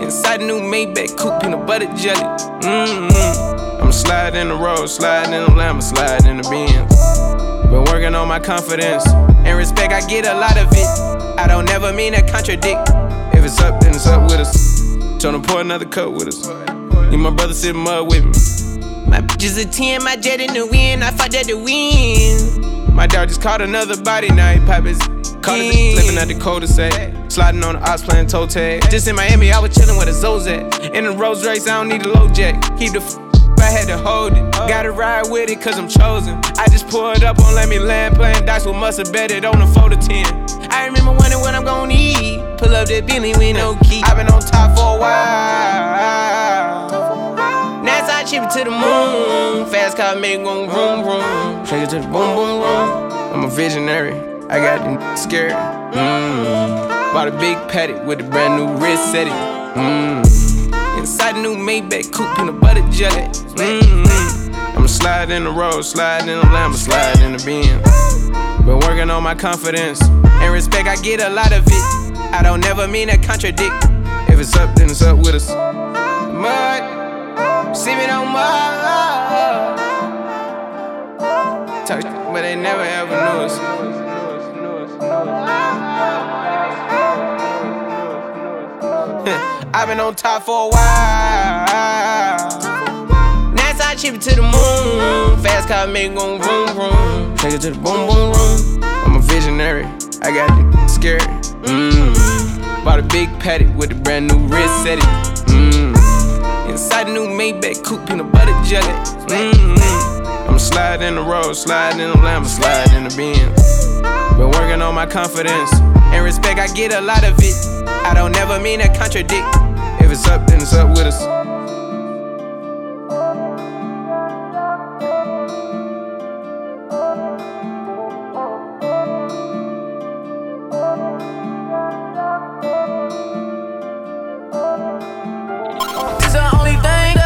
Inside a new Maybach coupe, peanut butter jelly. I'm sliding in the road, sliding in the Lambo, sliding in the Benz. Been working on my confidence and respect, I get a lot of it. I don't ever mean to contradict. If it's up, then it's up with us. Tryna pour another cup with us. You my brother sit mud with me. My bitch is a 10, my jet in the wind, I fought that to win. My dog just caught another body, now he poppin'. Caught a bitch living at the cul-de-sac. Sliding on the ox playing toe tag. Just in Miami, I was chillin' with a Zozak. In the Rolls Royce, I don't need a low jack. Keep the I had to hold it. Gotta ride with it, cause I'm chosen. I just pulled up on Let Me Land, playing dice with must have betted on a 4-10. I remember wondering what I'm gonna eat. Pull up that Bentley with no key. I've been on top for a while. NASA chip to the moon. Fast car make it go vroom vroom. Take it to the boom boom room. I'm a visionary. I got them scared. Bought a big patty with a brand new wrist setting. Inside a new Maybach coupe, peanut butter jelly. I'm sliding in the road, sliding in the Lambo, sliding in the Benz. Been working on my confidence and respect, I get a lot of it. I don't ever mean to contradict. If it's up, then it's up with us. Mud, see me no more. Talk, but they never ever knew us. I've been on top for a while. NASA chip to the moon. Fast car make go vroom vroom. Take it to the boom boom room. I'm a visionary. I got the scared. Bought a big patty with a brand new wrist set it. Inside a new Maybach coupe, peanut butter jelly. I'm sliding in the road, sliding in the Lambo, sliding in the Benz. Been working on my confidence and respect, I get a lot of it. I don't ever mean to contradict. If it's up, then it's up with us. It's the only thing that I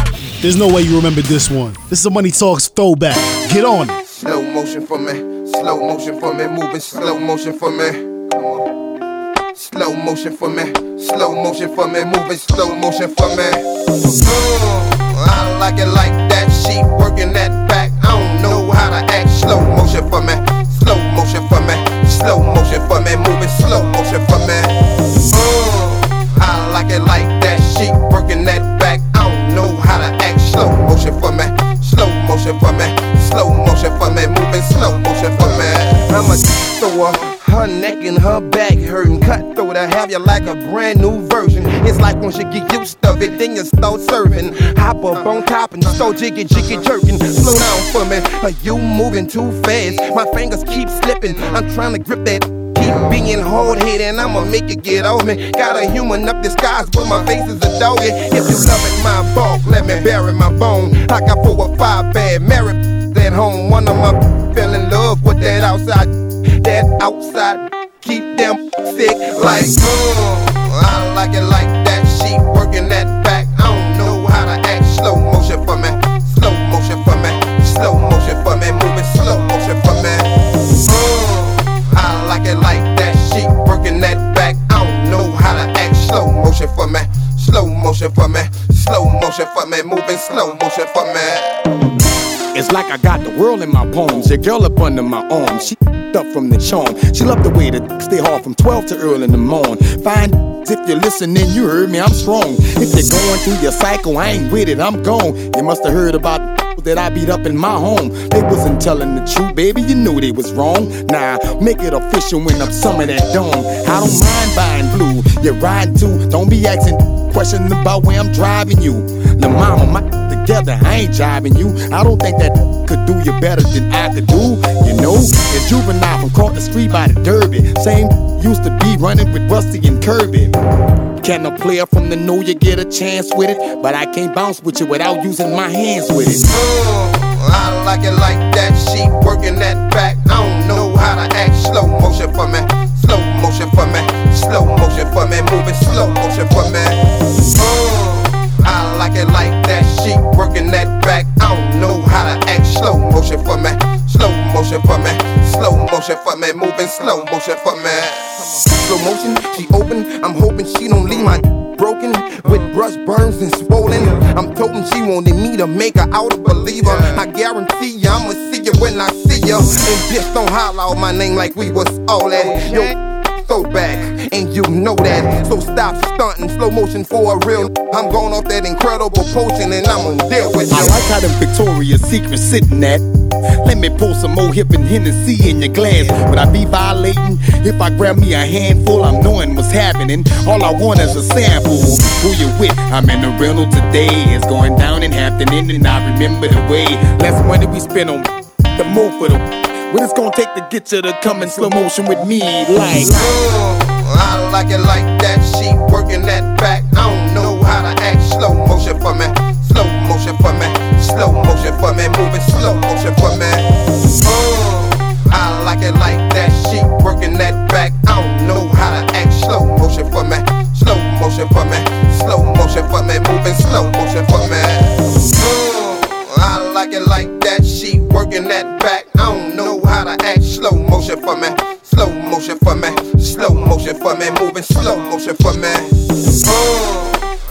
like. There's no way you remember this one. This is a Money Talks throwback. Get on it. Slow motion for me. Slow motion for me, moving slow motion for me. Slow motion for me, slow motion for me, moving slow motion for me. I like it like that, she working that back. I don't know how to act. Slow motion for me, slow motion for me, slow motion for me, moving slow motion for me. I like it like that, she working that back. I don't know how to act. Slow motion for me, slow motion for me, slow motion for me, moving slow motion for me. I'm a thrower, her neck and her back hurting. Cutthroat, I have you like a brand new version. It's like once you get used to it, then you start serving. Hop up on top and so jiggy, jiggy, jerking. Slow down for me, but you moving too fast. My fingers keep slipping, I'm trying to grip that. Keep being hard-headed and I'ma make you get on me. Got a human up disguise, but my face is a doggy. If you loving my bulk, let me bury my bone. I got 4 or 5 bad married at home. One of my fell in love with that outside keep them sick like I like it like that. She working that back. I don't know how to act. Slow motion for me, slow motion for me, slow motion for me, moving slow motion for me. I like it like that. She working that back. I don't know how to act. Slow motion for me, slow motion for me, slow motion for me, moving slow motion for me. It's like I got the world in my palms. Your girl up under my arm. She up from the charm. She loved the way the stay hard from 12 to early in the morning. Fine, if you're listening, you heard me, I'm strong. If you're going through your cycle, I ain't with it, I'm gone. You must have heard about that I beat up in my home. They wasn't telling the truth, baby, you knew they was wrong. Nah, make it official when I'm some of that dome. I don't mind buying blue, you're riding too. Don't be asking questions about where I'm driving you. The mama, my together, I ain't jiving you. I don't think that could do you better than I could do. You know, it's Juvenile from caught the street by the derby. Same used to be running with Rusty and Kirby. Can a player from the know you get a chance with it? But I can't bounce with you without using my hands with it. I like it like that. She working that back. I don't know how to act. Slow motion for me, slow motion for me, slow motion for me, moving slow motion for me. I like it like that, she working that back. I don't know how to act. Slow motion for me, slow motion for me, slow motion for me, moving slow motion for me. Slow motion, she open. I'm hoping she don't leave my broken with brush burns and swollen. I'm toting she wanted me to make her out a believer. I guarantee ya, I'ma see ya when I see ya. And bitch, don't holler out my name like we was all at. Yo, throwback, and you know that. So stop stunting, slow motion for a real. I'm going off that incredible potion and I'm gonna deal with you. I like how them Victoria's Secret sitting at. Let me pull some more hip and Hennessy in your glass. Would I be violating if I grab me a handful? I'm knowing what's happening. All I want is a sample. Who you with? I'm in the rental today. It's going down in happening and I remember the way. Less money we spent on the more for the. What it's gonna take to get you to come in slow motion with me, like I like it like that, she working that back. I don't know how to act. Slow motion for me, slow motion for me, slow motion for me, moving slow motion for me. I like it like that, she working that back. I don't know how to act. Slow motion for me, slow motion for me, slow motion for me, moving slow motion for me. I like it like that, she working that back. I don't know how to act. Slow motion for me, slow motion for me, slow motion for me, moving slow motion for me.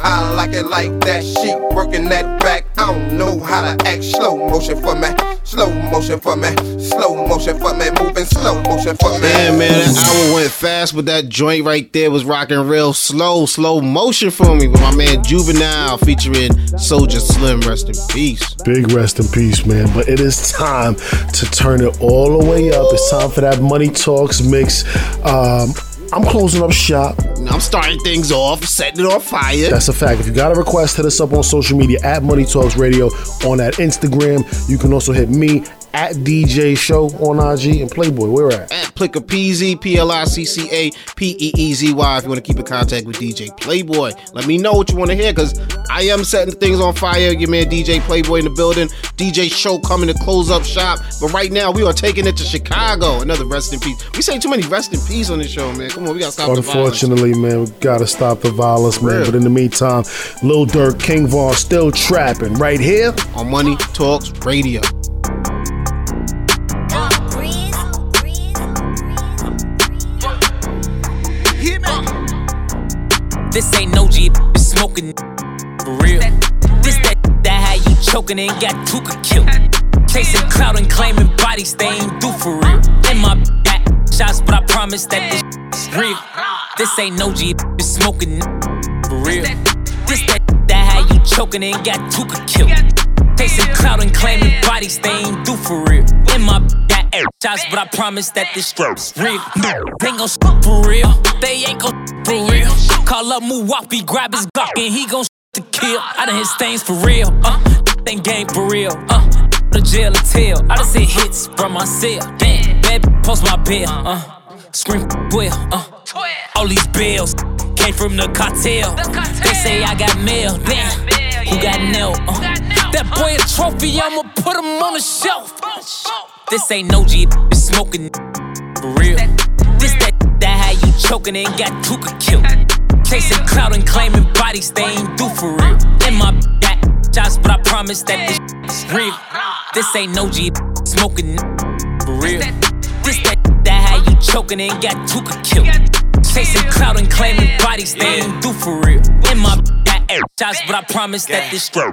I like it like that, she working that back. I don't know how to act. Slow motion for me, slow motion for me, slow motion for me, moving slow motion for me. Damn, man, that hour went fast, but that joint right there was rocking real slow. Slow motion for me with my man Juvenile featuring Soulja Slim. Rest in peace. Big rest in peace, man. But it is time to turn it all the way up. It's time for that Money Talks mix. I'm closing up shop. I'm starting things off, setting it on fire. That's a fact. If you got a request, hit us up on social media at Money Talks Radio on that Instagram. You can also hit me at DJ Show on IG and Playboy. Where at Plickapeezy, P-L-I-C-C-A-P-E-E-Z-Y. If you want to keep in contact with DJ Playboy, let me know what you want to hear, because I am setting things on fire. Your man DJ Playboy in the building. DJ Show coming to close up shop. But right now we are taking it to Chicago. Another rest in peace. We say too many rest in peace on this show, man. Come on, we gotta stop the violence. Unfortunately, man, we gotta stop the violence, man. But in the meantime, Lil Durk, King Von still trapping right here on Money Talks Radio. This ain't no G, it's smoking for real. This that how you choking and got Tuka killed. Chasing clout and claiming bodies they ain't do for real. And my back shots, but I promise that this is real. This ain't no G, it's smoking for real. This that how you choking and got Tuka killed. Chasing clout and claiming bodies they ain't do for real. And my back shots, but I promise that this strip's real. They gon' fuck for real, they ain't gon' for real. Call up Muwapi, grab his Glock, and he gon' to kill. I done hit stains for real, ain't game for real, the jail or tail. I done seen hits from my cell, damn, baby, post my bill, scream well, all these bills came from the cartel. They say I got mail, damn, who got nailed, that boy a trophy, I'ma put him on the shelf. This ain't no G, it's smoking for real. This that how you choking and got Kuka killed. Chasing clout and claiming bodies they ain't do for real. In my back shots, but I promise that this is real. This ain't no G, smoking for real. This that how you choking and got Kuka killed. Chasing clout and claiming bodies they ain't do for real. In my back shots, but I promise that this is real.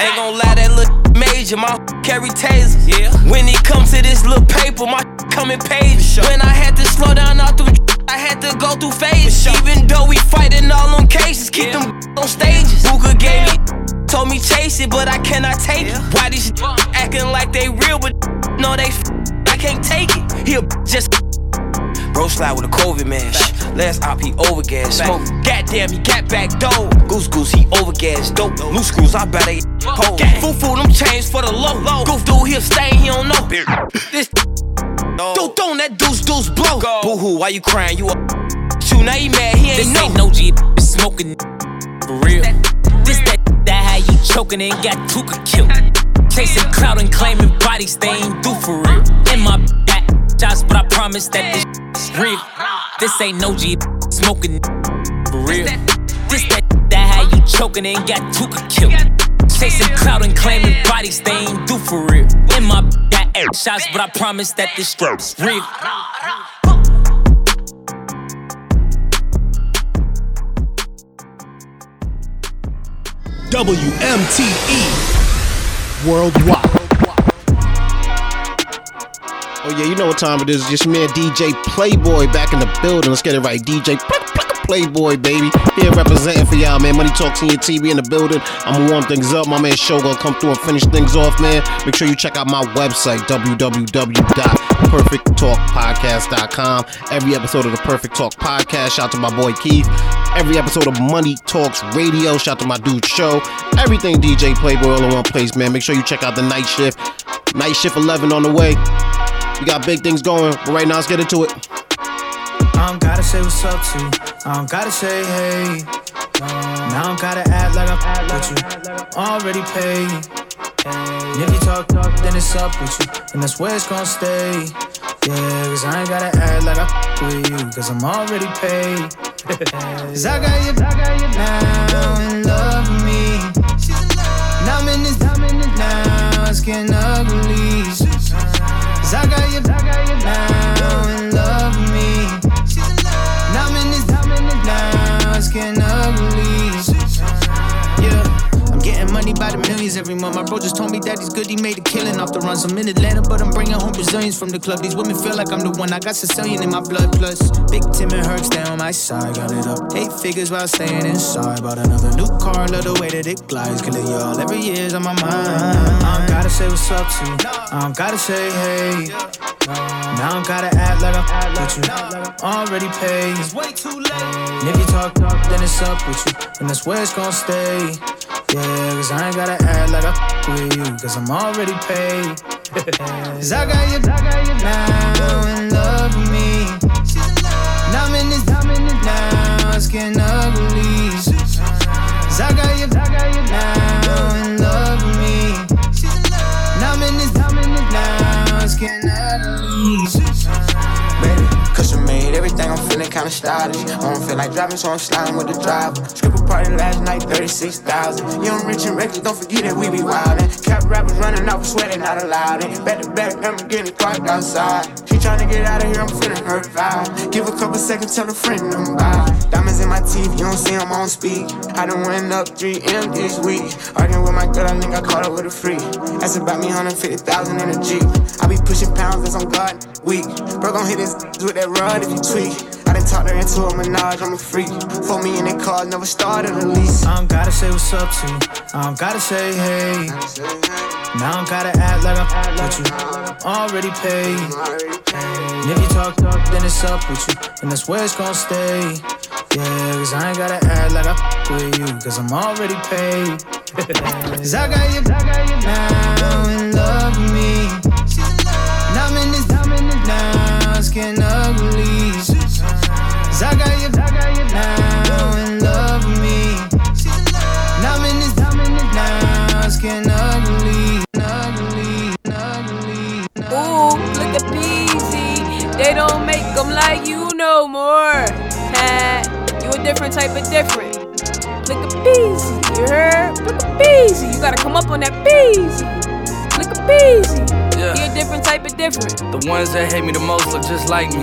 Ain't gon' lie, that look major, my carry tasers. Yeah. When it comes to this little paper, my come in pages. Sure. When I had to slow down all through, I had to go through phases. Sure. Even though we fighting all on cases, keep them on stages. Booga gave me, told me chase it, but I cannot take it. Why these acting like they real, but no, they I can't take it. He'll just bro slide with a COVID mash. Last op, he overgassed. Smoke, goddamn, he got back dope. Goose, he overgassed. Dope, loose screws, I bet they hold. Foo, them chains for the low. Goof dude, he'll stain, he don't know. This dude, that deuce blow. Boo hoo, why you crying? You a shoot, now he mad, he ain't this know. Ain't no G, smoking for real. This that how you choking and got Kuka killed. Chasing clout and claiming bodies they ain't do for real. In my back shots, but I promise that this is real. This ain't no G, smoking for real. This that how you choking and got Kuka killed. Chasing clout and claiming bodies they ain't do for real. In my got air shots, but I promise that this is real. WMTE Worldwide. Oh yeah, you know what time it is. Just me and DJ Playboy back in the building. Let's get it right, DJ Playboy, baby. Here representing for y'all, man. Money Talks on your TV in the building. I'm gonna warm things up. My man Show gonna come through and finish things off, man. Make sure you check out my website, www.perfecttalkpodcast.com. Every episode of the Perfect Talk Podcast. Shout out to my boy Keith. Every episode of Money Talks Radio. Shout out to my dude Show. Everything DJ Playboy all in one place, man. Make sure you check out the night shift. Night shift 11 on the way. We got big things going, but right now, let's get into it. I don't gotta say what's up to you. I don't gotta say hey. Now I don't gotta act like I'm with you. Already paid. And if you talk, then it's up with you. And that's where it's gonna stay. Yeah, cause I ain't gotta act like I'm with you. Cause I'm already paid. Cause I got you now in love with me. She's in love. Now I'm in this now, it's getting ugly. I got you now in love with me. Now I'm in this now, it's getting ugly. Yeah, I'm getting money by the millions every month. My bro just told me that he's good, he made a killing off the runs. I'm in Atlanta, but I'm bringing home Brazilians from the club. These women feel like I'm the one. I got Sicilian in my blood, plus Big Tim and Herx down my side. Got it up 8 figures while staying inside. Bought another new car, love the way that it glides. Killing y'all every year's on my mind. I don't gotta say what's up to you. I don't gotta say hey. Now I don't gotta act like I'm with you. Already paid. It's way too late. And if you talk, then it's up with you. And that's where it's gonna stay. Yeah, cause I ain't gotta act like I'm with you. Cause I'm already paid. Cause I got you now in love with me. Now I'm in this now, it's getting ugly. Cause I got you now in love with me. Now I'm in this now, it's getting ugly. Cause you made everything, I'm feeling kinda stylish. I don't feel like driving, so I'm sliding with the driver. Stripper party last night, 36,000. Young rich and reckless, don't forget that we be wildin'. Cap rappers running off, sweating, not allowed it. Back to back, I'm getting clocked outside. She tryna get out of here, I'm feeling her vibe. Give a couple seconds, tell a friend I'm by. Diamonds in my teeth, you don't see them, I don't speak. I done went up 3M this week. Arguing with my girl, I think I caught up with a freak. That's about me, 150,000 in a Jeep. I be pushing pounds as I'm God weak. Bro, gon' hit this with that rod if you tweak. I done talked her into a menage, I'm a freak. Fold me in the car, never started a lease. I don't gotta say what's up to you, I don't gotta say hey. Now I don't gotta act like I'm with you, I'm already paid. And if you talk, then it's up with you, and that's where it's gonna stay. Yeah, cause I ain't gotta act like I'm with you, cause I'm already paid. Cause I got you now in love with me. Now I'm in this now, skin ugly. Cause I got you now in love with me. Now I'm in this now, skin ugly. Ooh, look at BZ. They don't make them like you no more. You a different type of different. Look at BZ, you heard? Look at BZ. You gotta come up on that BZ. Look at BZ. Yeah. He a different type of different. The ones that hate me the most look just like me.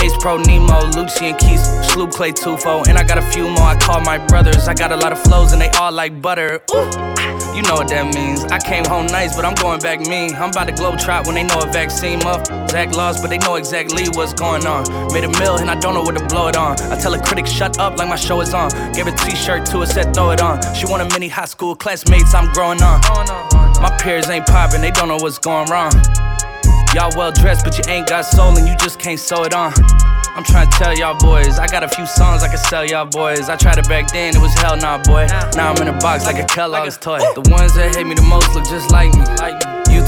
Ace Pro Nemo, Lucian Keys, Sloop Clay Tufo, and I got a few more I call my brothers. I got a lot of flows and they all like butter. Ooh, you know what that means. I came home nice, but I'm going back mean. I'm about to globetrot when they know a vaccine up. Zach lost, but they know exactly what's going on. Made a meal and I don't know what to blow it on. I tell a critic, shut up like my show is on. Gave a t-shirt to her, said throw it on. She wanted many high school classmates, I'm growing on. My peers ain't popping, they don't know what's going wrong. Y'all well dressed, but you ain't got soul and you just can't sew it on. I'm tryna tell y'all boys, I got a few songs I can sell y'all boys. I tried it back then, it was hell nah boy. Now I'm in a box like a Kellogg's toy. The ones that hate me the most look just like me. You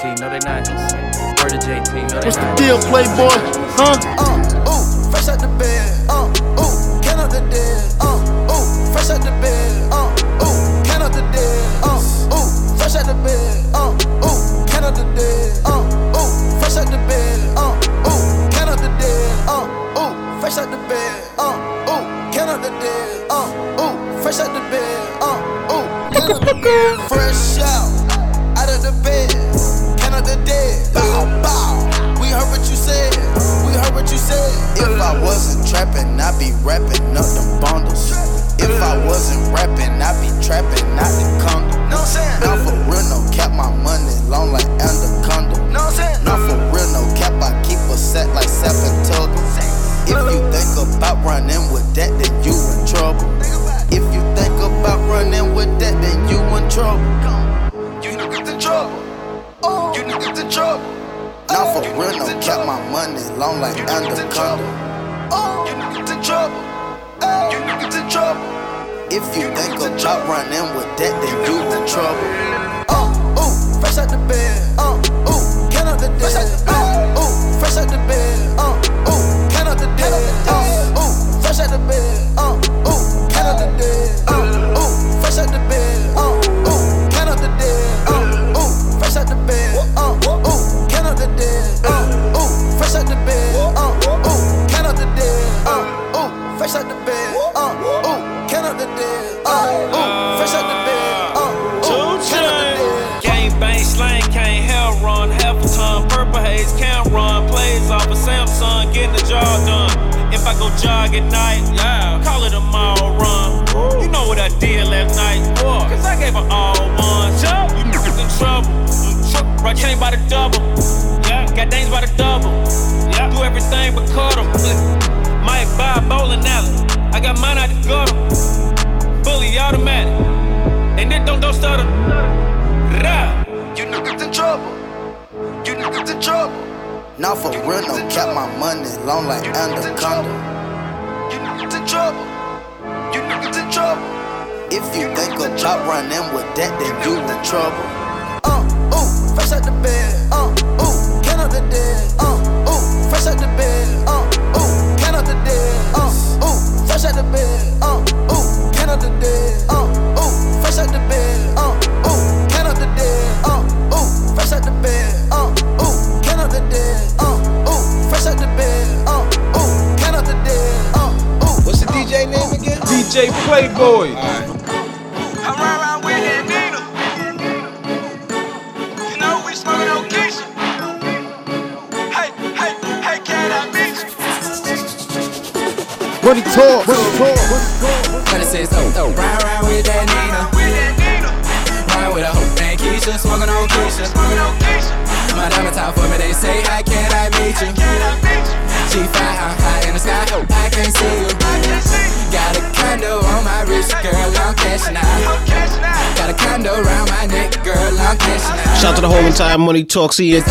No, they not in sync. No, they not in sync. No, they not. Word of JT, no, they what's not. The deal, Playboy? Huh? Ooh, fresh out the bed. Ooh, can out the dead. Ooh, fresh out the bed. Ooh, can out the dead. Ooh, fresh out the bed. Ooh, can out the dead. Ooh, fresh out the bed. Ooh, can out the dead. Ooh, fresh out the bed. Ooh, can out the dead. Ooh, fresh out the bed. Ooh, can out the dead. Fresh out. Out of the bed, can of the dead, bow, bow. We heard what you said, we heard what you said. If I wasn't trapping, I'd be rapping up them bundles. If I wasn't rapping, I'd be trapping out the condo. No, not for real, no cap, my money long like anaconda. No, not for real, no cap, I keep a set like Sapatuga. If you think about running with that, then you in trouble. If you think about running with that, then you in trouble. You niggas in trouble. Oh, you niggas in trouble. Now for real, no cap, my money long like undercover. Oh, you niggas in trouble. Oh, you niggas in trouble. If you think about running with that, then you in trouble. Oh, fresh out the bed. Oh, can out the dead. Oh, fresh out the bed. Oh, can out the dead. Oh, fresh out the bed. Oh, can out the dead. Oh, fresh out the bed. Oh, can out the dead. Fresh out the bed, can out the dead, fresh out the bed, can out the dead, fresh out the bed, can out the dead, fresh out the bed, can out the dead. Gang bang slang, can't hell run, half a ton, purple haze, can't run, plays off a Samsung, getting the job done. If I go jog at night, yeah, call it a mile run. You know what I did last night, boy, cause I gave an all. Brought chain by the double. Yeah. Got things by the double. Yeah. Do everything but cut them. Might buy a bowling alley. I got mine out the gutter. Fully automatic. And it don't stutter. You niggas in trouble. You niggas in trouble. Now for real, no cap, my money long like anaconda. You niggas in trouble. You niggas in trouble. If you think a drop run in with that, then you in trouble. Ooh, fresh out the bed. Ooh, can of the dead. Ooh, fresh out the bed. Ooh, can of the dead. Ooh, fresh out the bed. Ooh, can of the dead. Ooh, fresh out the bed. Ooh, can of the dead. Ooh, fresh out the bed. Ooh, can of the dead. Ooh, fresh out the bed. Ooh, can of the dead. Ooh, what's the DJ name again? DJ Playboy. All right. Money Talks, Money says so, ride with that Nina, ride with a hoe named Keisha, smoking on Keisha, my diamond top for me, they say, how can I meet you, she fly high in the sky, oh, I can't see you, got a condo on my wrist, girl, I'm cashing out, got a condo around my neck, girl, I'm cashing out. Shout out to the whole entire Money Talks ENT,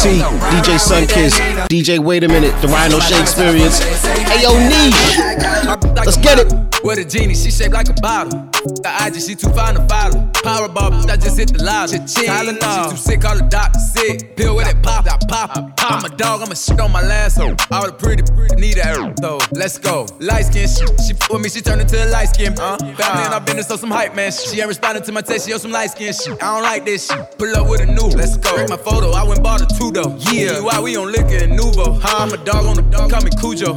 DJ Sunkiss, DJ Wait a Minute, the Rhino Shea Experience, Ayo Niche. Let's get it. With a genie, she shaped like a bottle. The IG, she too fine to follow. Powerball, bitch, I just hit the lotto. Tylenol, she too sick, all the doctor sick. Pill with that pop, I pop. I'm a dog, I'ma shit on my lasso. All the pretty need that her, though. Let's go. Light skin, she f with me, she turned into a light skin. Family and I been so some hype, man. She ain't responding to my text, she on some light skin shit. I don't like this shit. Pull up with a new, let's go. Break my photo, I went bought a two though. Yeah, why we on liquor and Nuvo? I'm a dog on the dog, call me Cujo.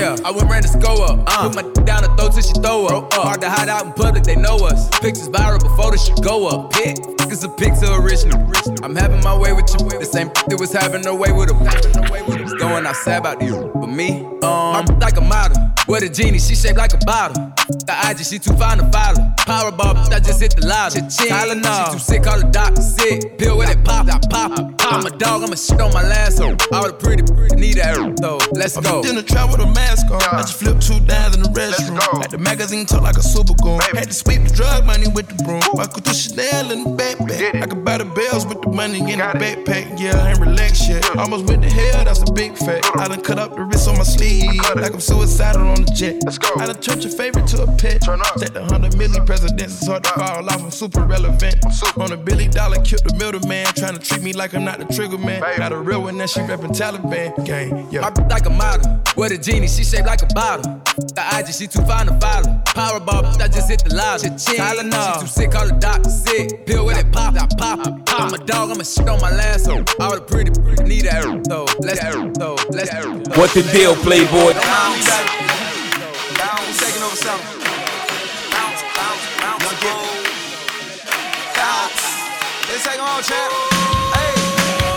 Yeah, I went ran the score up. Put my down her throat till she throw up. Hard to hide out in public, they know us. Pictures viral before the shit go up. Pick, it's a picture original. I'm having my way with you. The same that was having her way with her. Going outside about you. But me, I'm like a model. With a genie, she shaped like a bottle. The IG, she too fine to follow. Powerball, bitch, I just hit the lottery. Tylenol, she too sick, all the doctor sick. Pill with it, pop, I pop. I'm a dog, I'ma shit on my lasso. All the pretty need that her, though. Let's go. I'm in the trap with a mask on. I just flipped two dimes in the restroom. Like the magazine talk like a super goon. Had to sweep the drug money with the broom. I could do Chanel in the backpack. I could buy the bells with the money in the backpack. Yeah, I ain't relaxed yet. Almost went to hell, that's a big fact. I done cut up the wrist on my sleeve. Like I'm suicidal on the jet. Let's go. I done turned your favorite to a pet. Turn up. Set the 100 million presidents. It's hard to fall off. I'm super relevant. I'm super. On a $1 billion, killed the middleman. Trying to treat me like I'm not the trigger man. Baby. Not a real one, now she reppin' Taliban. Gang, yeah. I like a model. With a genie, she shaped like a bottle. The IG, she too fine to follow. Powerball, bitch, I just hit the lottery. Tylenol, she too sick, all the doctor sick. Pill with it, pop, I pop. I'm a dog, I'ma shit on my lasso. All the pretty need that her, though. Let's go, though. Let's go. What the deal, Playboy? Bounce, we taking over something. Bounce, bounce, bounce, bounce. Let's take 'em on, champ. Hey,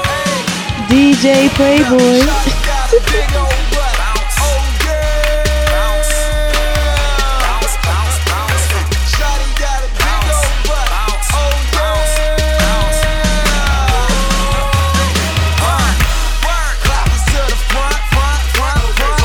hey. DJ Playboy. Got a big old butt. Oh yeah. Bounce, bounce, bounce, bounce. Shawty got a big old butt. Oh yeah. Work, clap us to the front, front, front, front.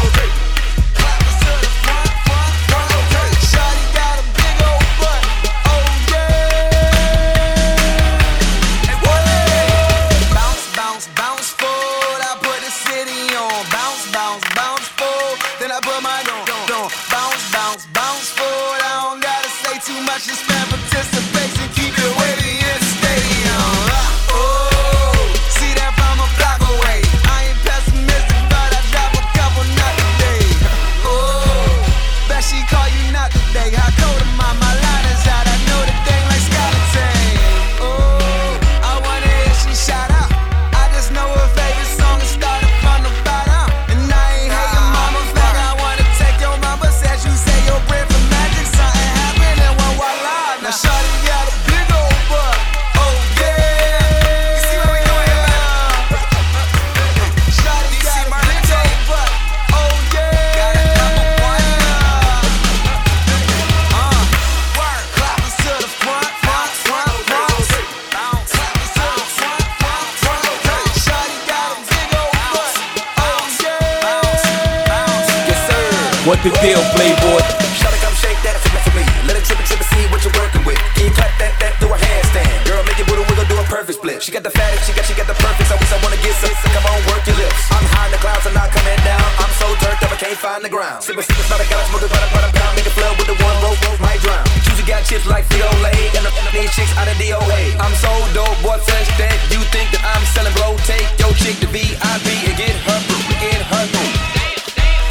What the deal, playboy? Shut it, come shake that for me. Let it trip and see what you're working with. Can you clap that do a handstand? Girl, make it wiggle, do a perfect split. She got the fattest, she got the perfect. Always I wanna get some. Come on, work your lips. I'm high in the clouds, I'm not coming down. I'm so turned up, I can't find the ground. Sip it, not a gallon, smoke it, but a pound. Make a flood with the one rope, might drown. Juicy got chips like Fiole, and these chicks out of DOA. I'm so dope, boy, touch that. You think that I'm selling blow? Take your chick to VIP and get her in her room.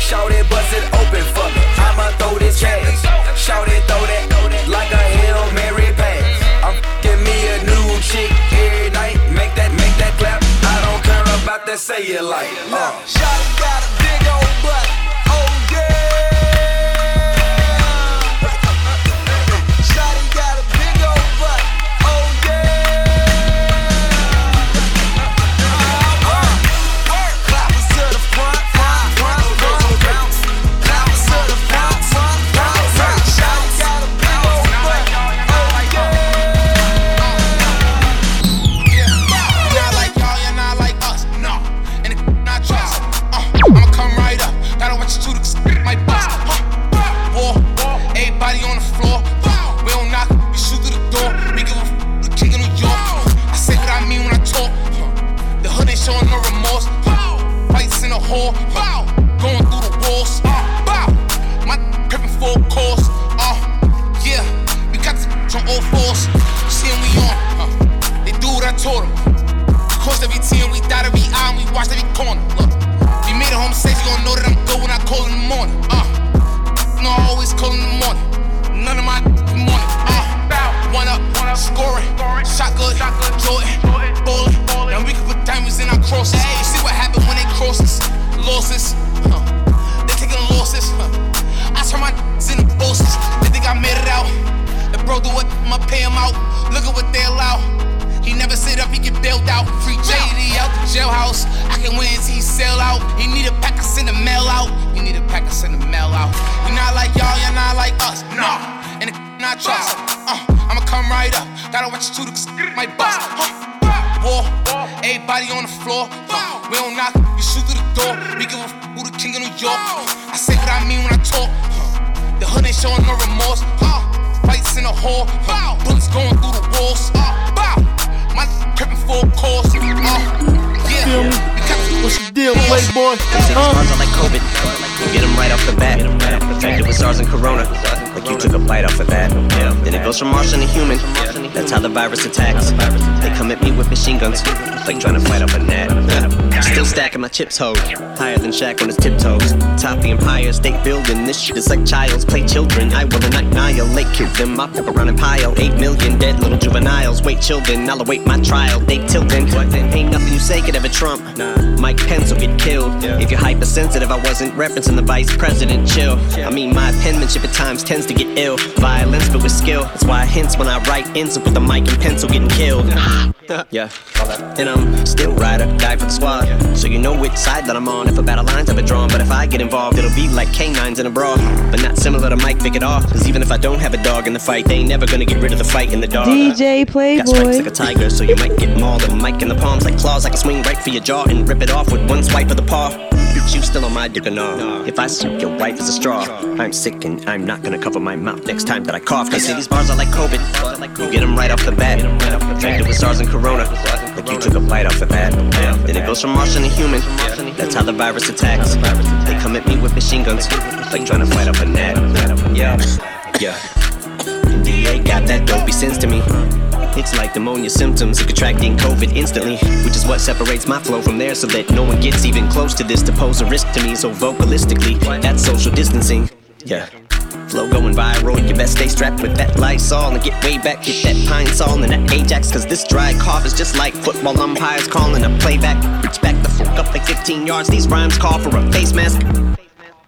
Shout it, bust it, open for me. I'ma throw this challenge. Shout it, throw that, like a Hail Mary pass. I'm f***ing me a new chick every night. Make that clap. I don't care about that, say it like. Shout it, got a big old butt. Oh yeah. Shout it, got a big old butt. Oh yeah. Clappers to the front. Chips hold higher than Shaq on his tiptoes. Top the empire, state building. This shit is like child's play children. I will annihilate, kill them. I flip around and pile 8 million dead little juveniles. Wait, children, I'll await my trial. They tilting. Ain't nothing you say could ever trump. Mike Pence will get killed. If you're hypersensitive, I wasn't referencing the vice president. Chill. I mean, my penmanship at times tends to get ill. Violence, but with skill. That's why I hint when I write ends up with the mic and pencil getting killed. Yeah. And I'm still ride or die for the squad. So you know which side that I'm on. If a battle lines have been drawn, but if I get involved, it'll be like canines in a brawl. But not similar to Mike Vick at all. Cause even if I don't have a dog in the fight, they ain't never gonna get rid of the fight in the dog. DJ Playboy. Got stripes like a tiger, so you might get mauled. The mic in the palms like claws. I can swing right for your jaw and rip it off with one swipe of the paw. Bitch, you still on my dick or no? If I soup your wife as a straw, I'm sick and I'm not gonna cover my mouth next time that I cough. Cause see, these bars are like COVID. You get them right off the bat. Infected with SARS and Corona. Like you took a bite off of that. Then it goes from Martian to human. That's how the virus attacks. They come at me with machine guns. Like trying to fight off a net. Yeah. DA got that dopey sense to me. It's like pneumonia symptoms of contracting COVID instantly, which is what separates my flow from theirs, so that no one gets even close to this to pose a risk to me. So vocalistically, that's social distancing. Yeah. Flow going viral, you best stay strapped with that Lysol and get way back, get that Pine Sol and that Ajax, cause this dry cough is just like football umpires calling a playback. Bitch, back the fuck up like 15 yards, these rhymes call for a face mask.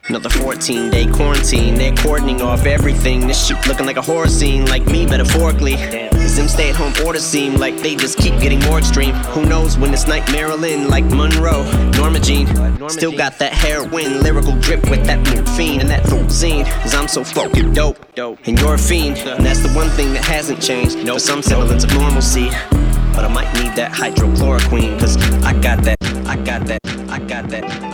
Another 14-day quarantine, they're cordoning off everything. This shit looking like a horror scene, like me metaphorically. Cause them stay-at-home orders seem like they just keep getting more extreme. Who knows when it's night, Marilyn, like Monroe, Norma Jean. Still got that heroin, lyrical drip with that morphine and that Thorazine. Cause I'm so fucking dope, and you're a fiend. And that's the one thing that hasn't changed, for some semblance of normalcy. But I might need that hydrochloroquine, cause I got that I got that.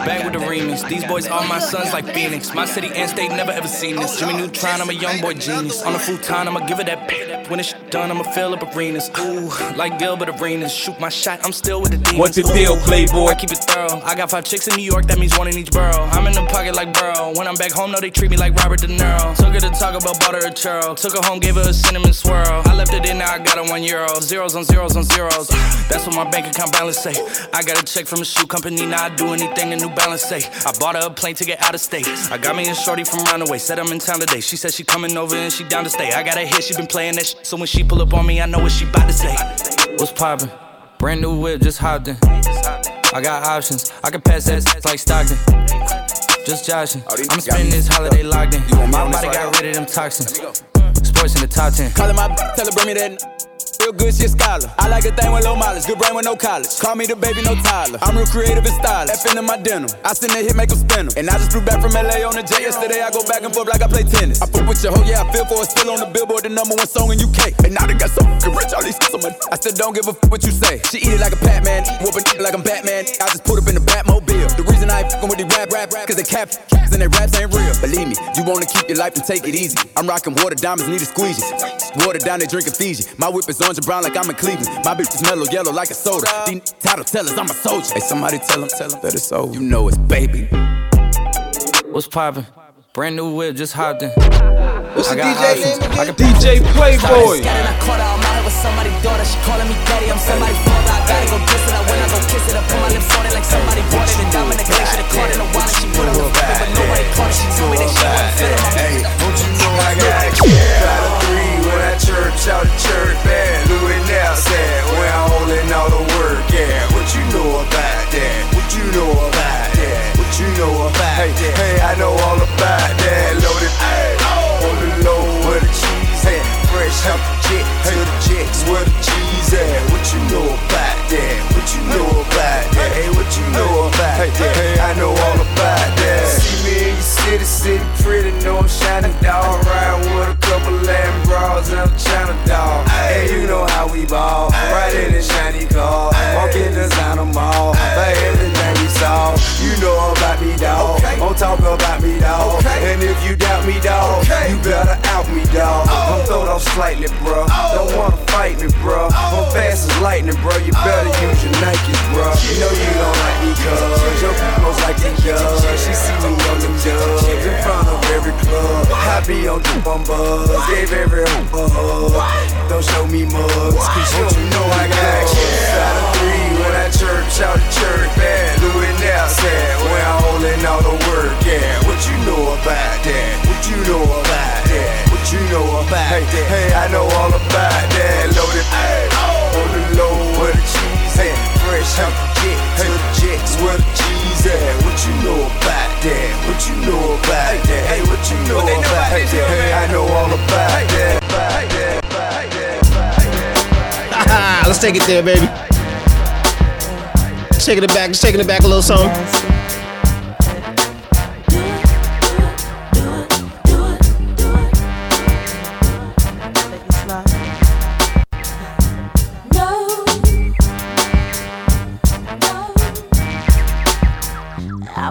Back with the remix. These boys are my sons like Phoenix. My city and state never ever seen this. Jimmy Neutron, I'm a young boy genius. On the futon, I'ma give it that bit. When it's done, I'ma fill up arenas. Ooh, like Gilbert Arenas. Shoot my shot, I'm still with the demons. What's the deal, Playboy? I keep it thorough. I got 5 chicks in New York, that means 1 in each borough. I'm in the pocket like Burrow. When I'm back home, no, they treat me like Robert De Niro. Took her to Taco Bell, bought her a churl. Took her home, gave her a cinnamon swirl. I left it in, now I got a €1. Zeros on zeros on zeros. That's what my bank account balance say. I got a check from a shoe company, now I do anything a New Balance say. I bought her a plane to get out of state. I got me a shorty from Runaway, said I'm in town today. She said she coming over and she down to stay. I got her hit, she been playing that shit, so when she pull up on me, I know what she about to say. What's poppin'? Brand new whip, just hopped in. I got options, I can pass that like Stockton. Just joshin', I'm spending this holiday locked in. My body got rid of them toxins. Sports in the top 10. Callin' my tell her bring me that. Real good, she a scholar. I like a thing with low mileage, good brain with no college. Call me the baby, no Tyler. I'm real creative and stylish. F in my denim. I send that hit, make them spin them. And I just flew back from LA on the J. Yesterday I go back and forth like I play tennis. I fuck with your hoe, yeah, I feel for it. Still on the Billboard, the #1 song in UK. And now they got so fucking rich, all these kids on my I still don't give a fuck what you say. She eat it like a Batman, whoop it like I'm Batman. I just put up in the Batmobile. The reason I ain't fucking with the rap, cause they caps and they raps ain't real. Believe me, you wanna keep your life and take it easy. I'm rocking water diamonds, need a squeegee. Water down, they drinking Fiji. My whip is orange and brown like I'm in Cleveland. My bitch is mellow yellow like a soda. These title tellers, I'm a soldier. Hey, somebody tell him that it's over. You know it's baby. What's poppin'? Brand new whip, just hopped in. What's the DJ name again? DJ Playboy. I caught her, I'm out here with somebody's daughter. She calling me daddy. I'm somebody's father. I gotta go kiss it. I went, I go kiss it. I put my lips on it like somebody bought it. And I'm in the collection. I caught it in a wallet. She put it on the flip, but nobody caught it. She told me that she wouldn't fit it. Hey, don't you know I got a kid out of 3 when I chirps out the church band. Louis now said, when I'm holding all the work, yeah. What you know about that? What you know about that? What you know about that? Hey, I know all about that. Loaded on the low where the cheese at. Fresh out the jet to the jets where the cheese at. What you know about that? What you know about that? Hey, what you know about that? Hey, I know all about that. See me in your city, sitting pretty, know I'm shining dog. Ride with a couple Lamborghini bras and I'm China dog. Hey, you know how we ball. Right in the shiny car, walk in the Zana Mall. Like everything we saw, you know about me dog. Don't talk about me dog. And if you doubt me dog, you better out me dog. I'm throwed off slightly, bruh. Don't wanna fight me, bruh. I'm fast as lightning, bruh. You better use your Nikes, bruh. You know you don't like me, cuz your people's like they does. She see me on the judge in front of every club. I be on the bumbug, gave every hoop a hug. Don't show me mugs, cause you know I got kids out of 3 when I chirps out the church band. Louis now said, when I'm holding all the work, yeah. What you know about that? What you know about that? What you know about that? Hey, I know all about that. Loaded on the low where the cheese at. Fresh out the jet to the jets where the cheese at. What you know about that? What you know about that? Hey, what you know about that? Hey, I know all about that. Let's take it there, baby. Taking it back a little song. I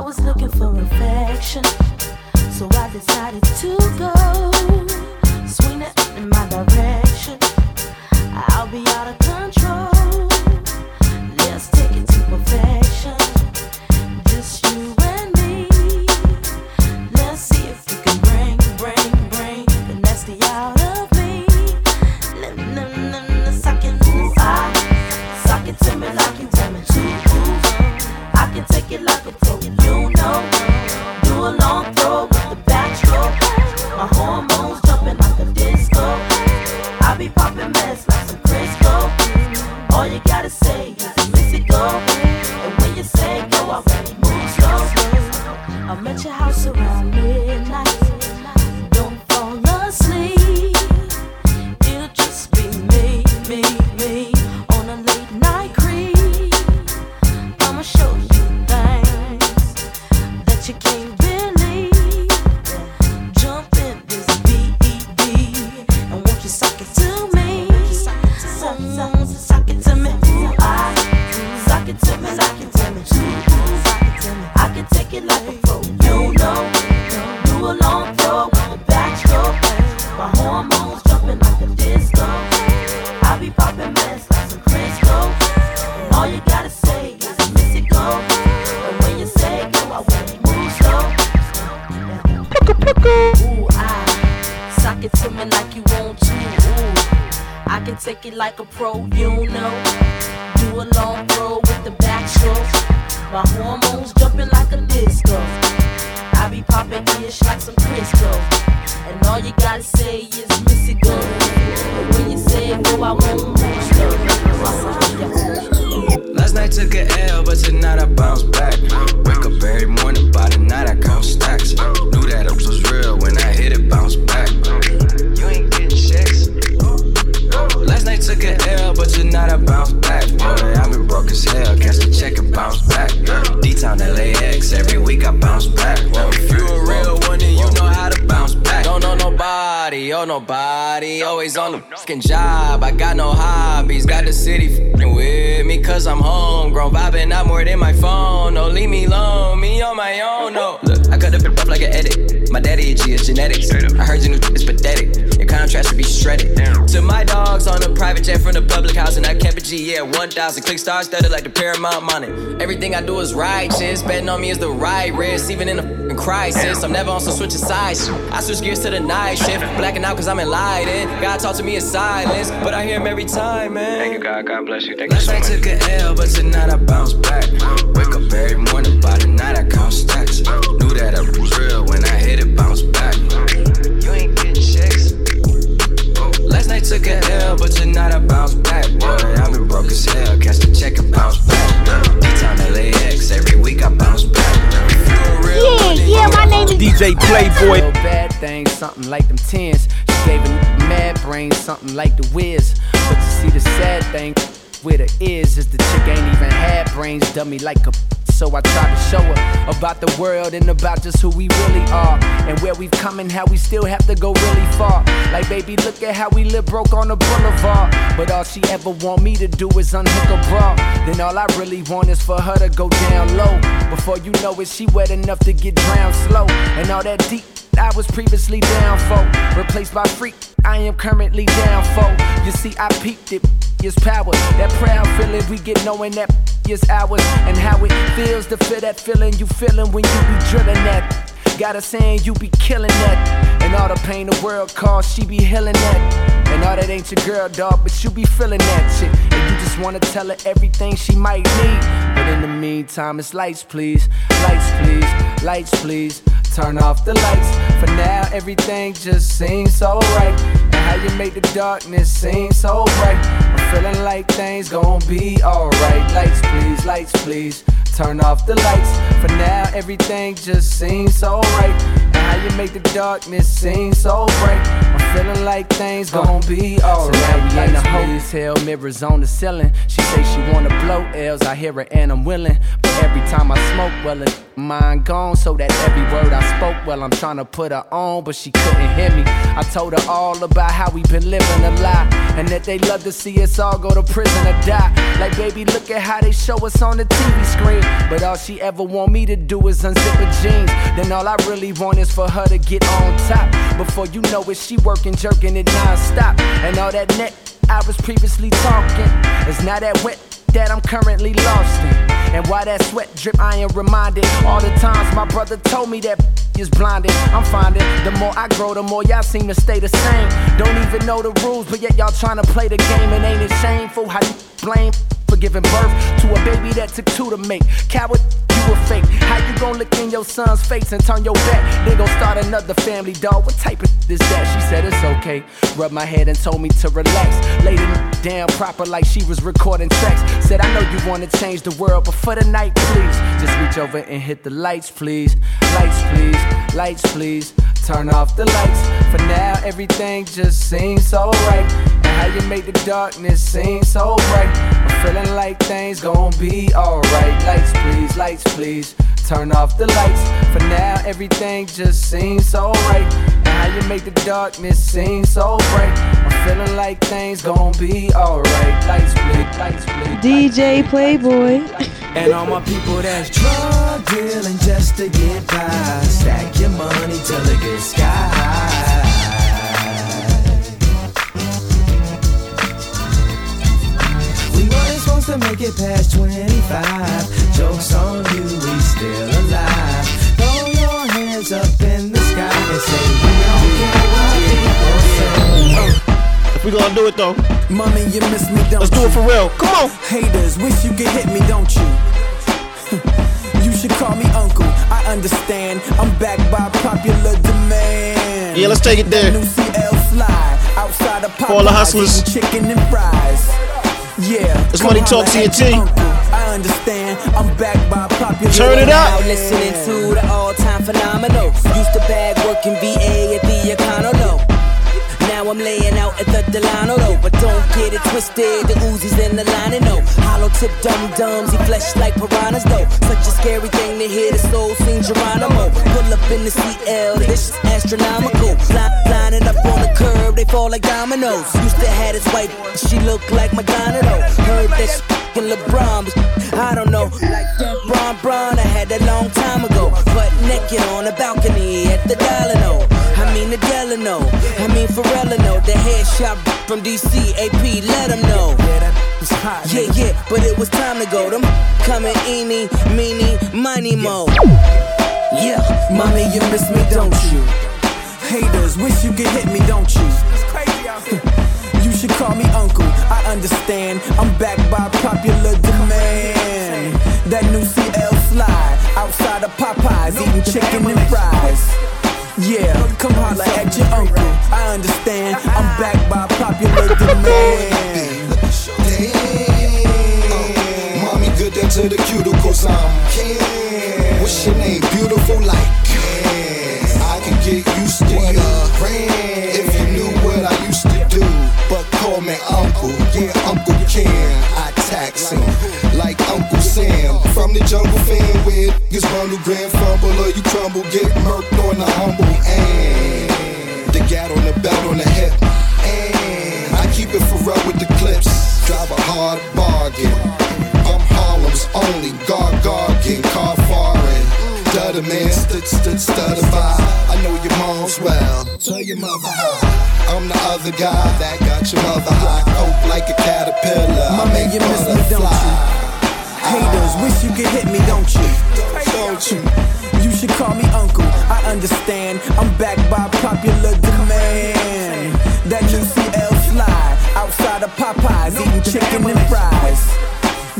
was looking for affection, so I decided to go swing it in my direction. I'll be out of control. Let's take it to perfection. want you. Ooh. I can take it like a pro, you know. Do a long throw with the backstroke. My hormones jumping like a disco. I be popping ish like some Crisco. And all you gotta say is miss it, girl. When you say it, girl, I won't lose. Last night took an L, but tonight I bounce back. Wake up every morning, by the night I count stacks. Knew that ups was real when I hit it, bounce back. You ain't getting checks. Last night took an L, but tonight I bounce back. Boy, I been broke as hell, catch the check and bounce back. D-Town LAX, every week I bounce back. If you a real one, then you know how to bounce back. Don't know nobody, oh nobody. Always on the f***ing job, I got no hobbies. Got the city f***ing with me, cause I'm homegrown. Vibing out more than my phone, no, leave me alone. Me on my own, no. Look, I cut the f*** up like an edit. My daddy a G, it's genetics. I heard your new f*** is pathetic. Your contrast should be shredded. To my dogs on a private jet from the public house. And I kept a G, yeah, 1,000. Click stars studded like the Paramount money. Everything I do is righteous. Betting on me is the right risk. Even in a f***ing crisis, I'm never on some switching sides. I switch gears to the night shift. Blacking out cause I'm enlightened. God talk to me in silence, but I hear him every time, man. Thank you, God. God bless you. Thank you so much. Last night took an L, but tonight I bounce back. Wake up every morning, by the night I count stacks. Knew that I was real when I hit it, bounce back. You ain't getting checks. Last night took an L, but tonight I bounce back. Boy, I been broke as hell, catch the check and bounce back. D-Town LAX, every week I bounce back. Yeah, my name is DJ Playboy. Little bad thing, something like them tens. She gave a mad brain, something like the whiz. But you see the sad thing with her is the chick ain't even had brains, dummy like a. So I tried to show her about the world and about just who we really are, and where we've come and how we still have to go really far. Like baby, look at how we live broke on the boulevard. But all she ever want me to do is unhook a bra. Then all I really want is for her to go down low. Before you know it, she wet enough to get drowned slow. And all that deep I was previously down for, replaced by freak, I am currently down for. You see, I peeped it, is power. That proud feeling we get knowing that is ours. And how it feels to feel that feeling you feeling when you be drilling that. Got her saying you be killing that. And all the pain the world caused, she be healing that. And all that ain't your girl, dog, but you be feeling that shit. And you just wanna tell her everything she might need. But in the meantime, it's lights, please. Lights, please. Lights, please. Turn off the lights. For now, everything just seems so right. And how you make the darkness seem so bright. I'm feeling like things gon' be alright. Lights, please, lights, please. Turn off the lights. For now, everything just seems so right. And how you make the darkness seem so bright. I'm feeling like things gon' be alright. So now we in the hotel, mirrors on the ceiling. She say she wanna blow L's, I hear her and I'm willing. But every time I smoke, well, it's mine gone. So that every word I spoke, well, I'm trying to put her on, but she couldn't hear me. I told her all about how we been living a lie, and that they love to see us all go to prison or die. Like baby, look at how they show us on the TV screen. But all she ever want me to do is unzip her jeans. Then all I really want is for her to get on top. Before you know it, she working, jerking it non-stop. And all that neck I was previously talking is now that wet that I'm currently lost in. And why that sweat drip, I am reminded all the times my brother told me that is blinded. I'm finding the more I grow, the more y'all seem to stay the same. Don't even know the rules, but yet y'all trying to play the game. And ain't it shameful how you blame for giving birth to a baby that took two to make? Coward, you a fake. How you gon' look in your son's face and turn your back? They gon' start another family, dog. What type of is that? She said it's okay. Rubbed my head and told me to relax. Laid it down proper like she was recording tracks. Said I know you wanna change the world, but for the night, please, just reach over and hit the lights, please. Lights, please. Lights, please. Turn off the lights. For now, everything just seems so right. And how you make the darkness seem so bright. I'm feeling like things gon' be alright. Lights, please. Lights, please. Turn off the lights. For now, everything just seems so right. And how you make the darkness seem so bright. I'm feeling like things gon' be alright. Lights, please. Lights, please. DJ Playboy. And all my people that's drug dealing just to get by. Stack your money till it gets sky high. We weren't supposed to make it past 25. Joke's on you, we still alive. Throw your hands up in the sky and say we don't care what people say. We gonna do it though. Mommy, you miss me, don't Let's do it for real. Come on. Haters, wish you could hit me, don't you? You should call me uncle. I understand. I'm back by popular demand. Yeah, let's take it there. For all the hustlers. Chicken and fries. Yeah. It's Money Talks TNT. I understand. I'm back by popular demand. Turn it up. Now listening to the all-time phenomenal. Used to bag working VA at the Econo. Now I'm laying out at the Delano, though. But don't get it twisted, the Uzis in the line, and no hollow tip dum-dums, he fleshed like piranhas, though. Such a scary thing to hear the soul sing Geronimo. Pull up in the CL, this is astronomical. Lining up on the curb, they fall like dominoes. Used to have this white, she looked like Madonna, though. Heard that she f***ing LeBron, but I don't know. Like that Bron, I had that long time ago. But naked on the balcony at the Delano. I mean the Delano, I mean Forellano, the head shop from DC, AP, let them know. Yeah, yeah, but it was time to go, them coming eeny, meeny, money mo. Yeah, mommy, you miss me, don't you? Haters, wish you could hit me, don't you? It's crazy out here. You should call me uncle, I understand, I'm backed by popular demand. That new CL slide, outside of Popeyes, eating chicken and fries. Yeah, come holla at your uncle. I understand. I'm back by popular demand. Damn. Mommy good down to the cuticles. I'm king. What's your name? Beautiful like Cass. I can get used to your friend if you knew what I used to do. But call me uncle. Yeah, Uncle Ken. I tax him like Uncle Sam. From the jungle fan where niggas bundle, grand fumble, or you crumble, get murked on the humble. And the gat on the belt on the hip. And I keep it for real with the clips. Drive a hard bargain. I'm Harlem's only. Gargan, car foreign. Stutter man, stutter by. I know your mom's well. Tell your mother how. I'm the other guy that got your mother high. Coke like a caterpillar. My man, you miss me, don't you? Haters, wish you could hit me, don't you? Don't you? You should call me uncle. I understand. I'm backed by popular demand. That UCL slide outside of Popeyes, eating chicken and fries.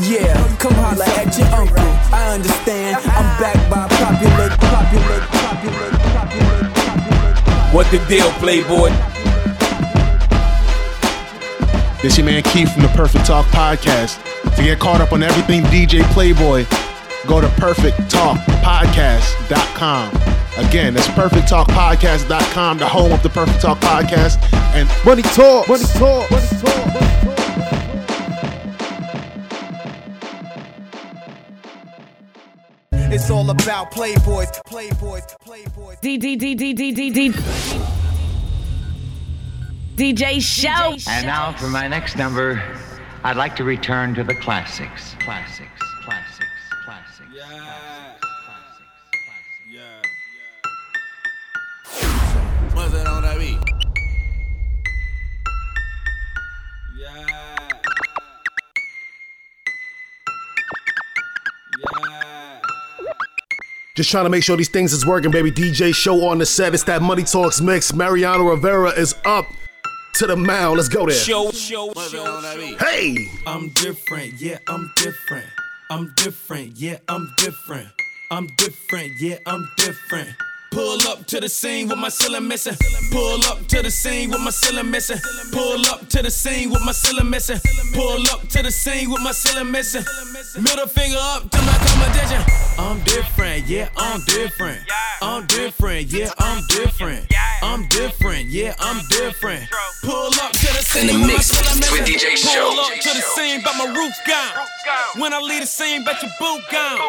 Yeah, come holla at your uncle. I understand. I'm backed by popular. What the deal, Playboy? This your man Keith from the Perfect Talk Podcast. To get caught up on everything DJ Playboy, go to perfecttalkpodcast.com. Again, that's perfecttalkpodcast.com, the home of the Perfect Talk Podcast. And Money Talks. Money Talks. Money Talks. Money Talks. It's all about Playboys. DJ Show. And now for my next number, I'd like to return to the classics. Classics. Yeah. Classics. Yeah. What's it on that beat? Yeah. Just trying to make sure these things is working, baby. DJ Show on the set. It's that Money Talks mix. Mariano Rivera is up. To the mound, let's go there. Show. Hey! I'm different. Pull up to the scene with my ceiling missing. Pull up to the scene with my ceiling missing. Middle finger up to my competition. I'm different. Pull up to the scene with my ceiling missing. Pull up to the scene, but my roof gone. When I leave the scene, bet your boot gone.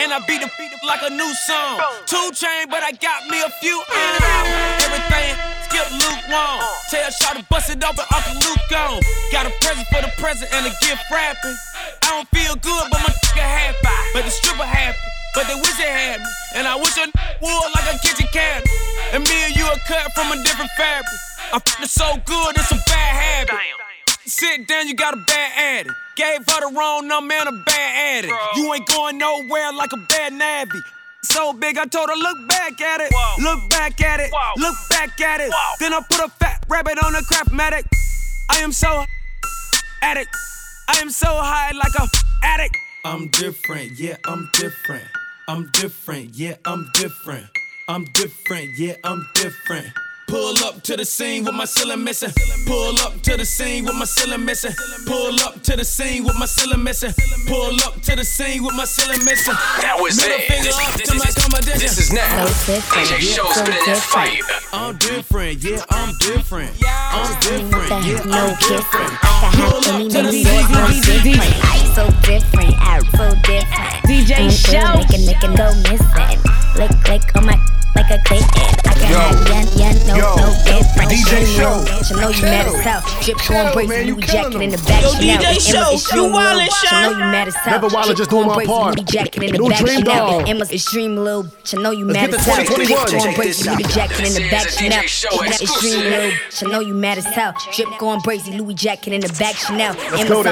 And I beat the beat up like a new song. 2 Chainz, but I got me a few in and out. Everything skip lukewarm. Tell Shaw to bust it open, Uncle Luke gone. Got a present for the present and a gift wrapping. I don't feel good, but my nigga happy. But the stripper happy, but they wish they had me. And I wish a would like a kitchen cabinet. And me and you are cut from a different fabric. I'm f***ing so good, it's a bad habit. Damn. Sit down, you got a bad addict. Gave her the wrong number and a bad addict. Bro. You ain't going nowhere like a bad nabby. So big, I told her, look back at it. Whoa. Look back at it. Whoa. Look back at it. Whoa. Then I put a fat rabbit on a Craftmatic. I am so addict. I am so high like a addict. I'm different, yeah, I'm different. I'm different, yeah, I'm different. I'm different, yeah, I'm different. Pull up to the scene with my ceiling missing. Pull up to the scene with my ceiling missing. Pull up to the scene with my ceiling missing. Pull up to the scene with my ceiling missing. That was it. This is now. DJ Show spinning that fire. I'm different, yeah, I'm different. I'm different, yeah, I'm different. Pull up to the scene with my ceiling. So different, I'm so different. DJ Show, make it go missing. Lick on my. Like a click, I can have no different. DJ Show, you know you mad as hell. Drip corn braids, new jacket in the back. Yo, DJ Show, you wildin' shine. You know you mad as hell. Never wildin', just doing my part. New dream dog. Emma's extreme little. You know you mad as hell. Drip corn braids, new jacket in the back. Emma's extreme little. You know you mad as hell. Drip corn braids, Louis jacket in the back. Chanel. Emma's. Y'all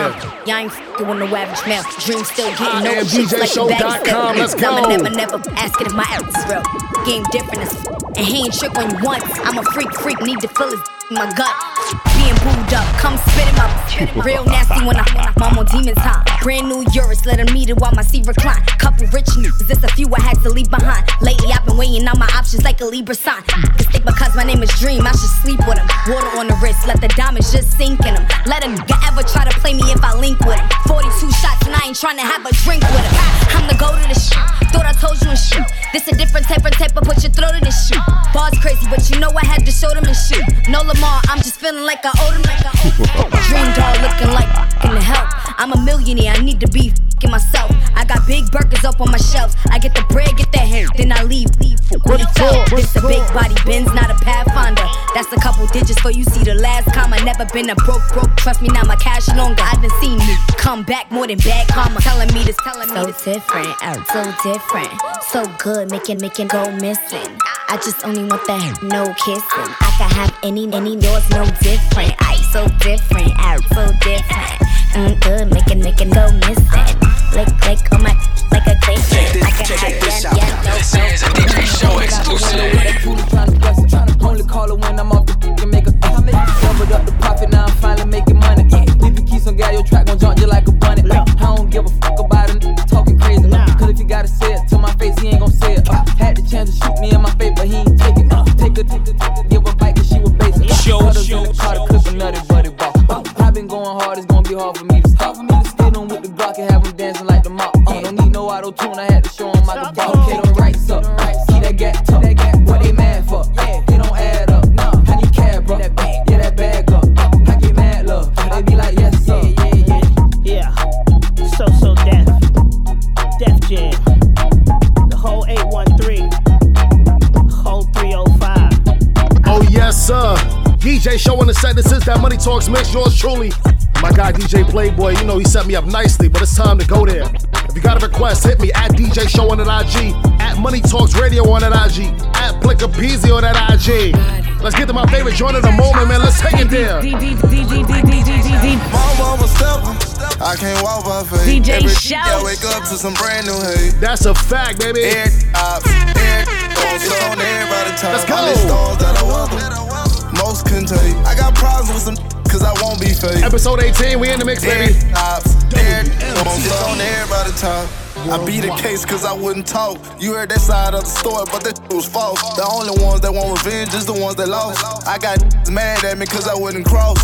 ain't fuckin' with no average male. Dream still getting over. DJShow.com. Let's go. Never asking if my ass is real. Game. Different as and he ain't trick on you once. I'm a freak, need to fill his in my gut. Being booed up, come spit him up. Real nasty when I'm on demons high. Brand new Urus, let him meet it while my seat recline. Couple rich niggas, this a few I had to leave behind. Lately I've been weighing out my options like a Libra sign. Just think because my name is Dream, I should sleep with him. Water on the wrist, let the diamonds just sink in him. Let him ever try to play me if I link with him. 42 shots and I ain't trying to have a drink with him. I'm the goat of this shit, thought I told you and shit. This a different type of put your throat in this shit. Bars crazy, but you know I had to show them this shit. No Lamar, I'm just feeling like I owe them. Dream doll looking like in the help. I'm a millionaire, I need to be f***ing myself. I got big burgers up on my shelves. I get the bread, get the hair, then I leave. This a big body Benz, not a Pathfinder. That's a couple digits for you see the last comma. Never been a broke, trust me, now my cash longer. I done seen me come back more than bad karma. Telling me this. So different, so good, making go missing. I just only want that, no kissing. I can have any yours, no different. I so different, I so different. Good, making go missing. Click on my, like a click. Check this out. This is a DJ Show exclusive. Only call her when I'm off the make a bubbled up the profit, now I'm finally making money. If you keep on got your track, gon' jump you like a bunny. I don't give a fuck about him talking crazy. Cause if you gotta say it to my face, he ain't gon' say it. Had the chance to shoot me in my face, but he ain't take it. Take her, give a bite, cause she was basic. Show. I been going hard, it's gonna be hard for me to stop. Hit him with the Glock and have him dancing like the mop. Don't need no auto tune, I had to show him how to ball. Hit him rights up, see that gap tough. What they mad for? Yeah, they don't add up. Nah, I need cab, bro. Yeah, that bag up. I get mad love. They be like, yes, sir. Yeah. So Def Jam. The whole 813. The whole 305. Oh, yes, sir. DJ Show on the set. This is that Money Talks mix. Yours truly. My guy DJ Playboy, you know he set me up nicely, but it's time to go there. If you got a request, hit me at DJ Show on that IG, at Money Talks Radio on that IG, at Plickapeezy on that IG. Let's get to my favorite joint of the moment, man. Let's hang it there. I can't walk by faith. DJ Show. I wake up to some brand new hate. That's a fact, baby. Let's go. Most can take. I got problems with some. Cause I won't be fake. Episode 18, we in the mix, baby. I beat the case cause I wouldn't talk. You heard that side of the story, but that was false. The only ones that want revenge is the ones that lost. I got mad at me cause I wouldn't cross.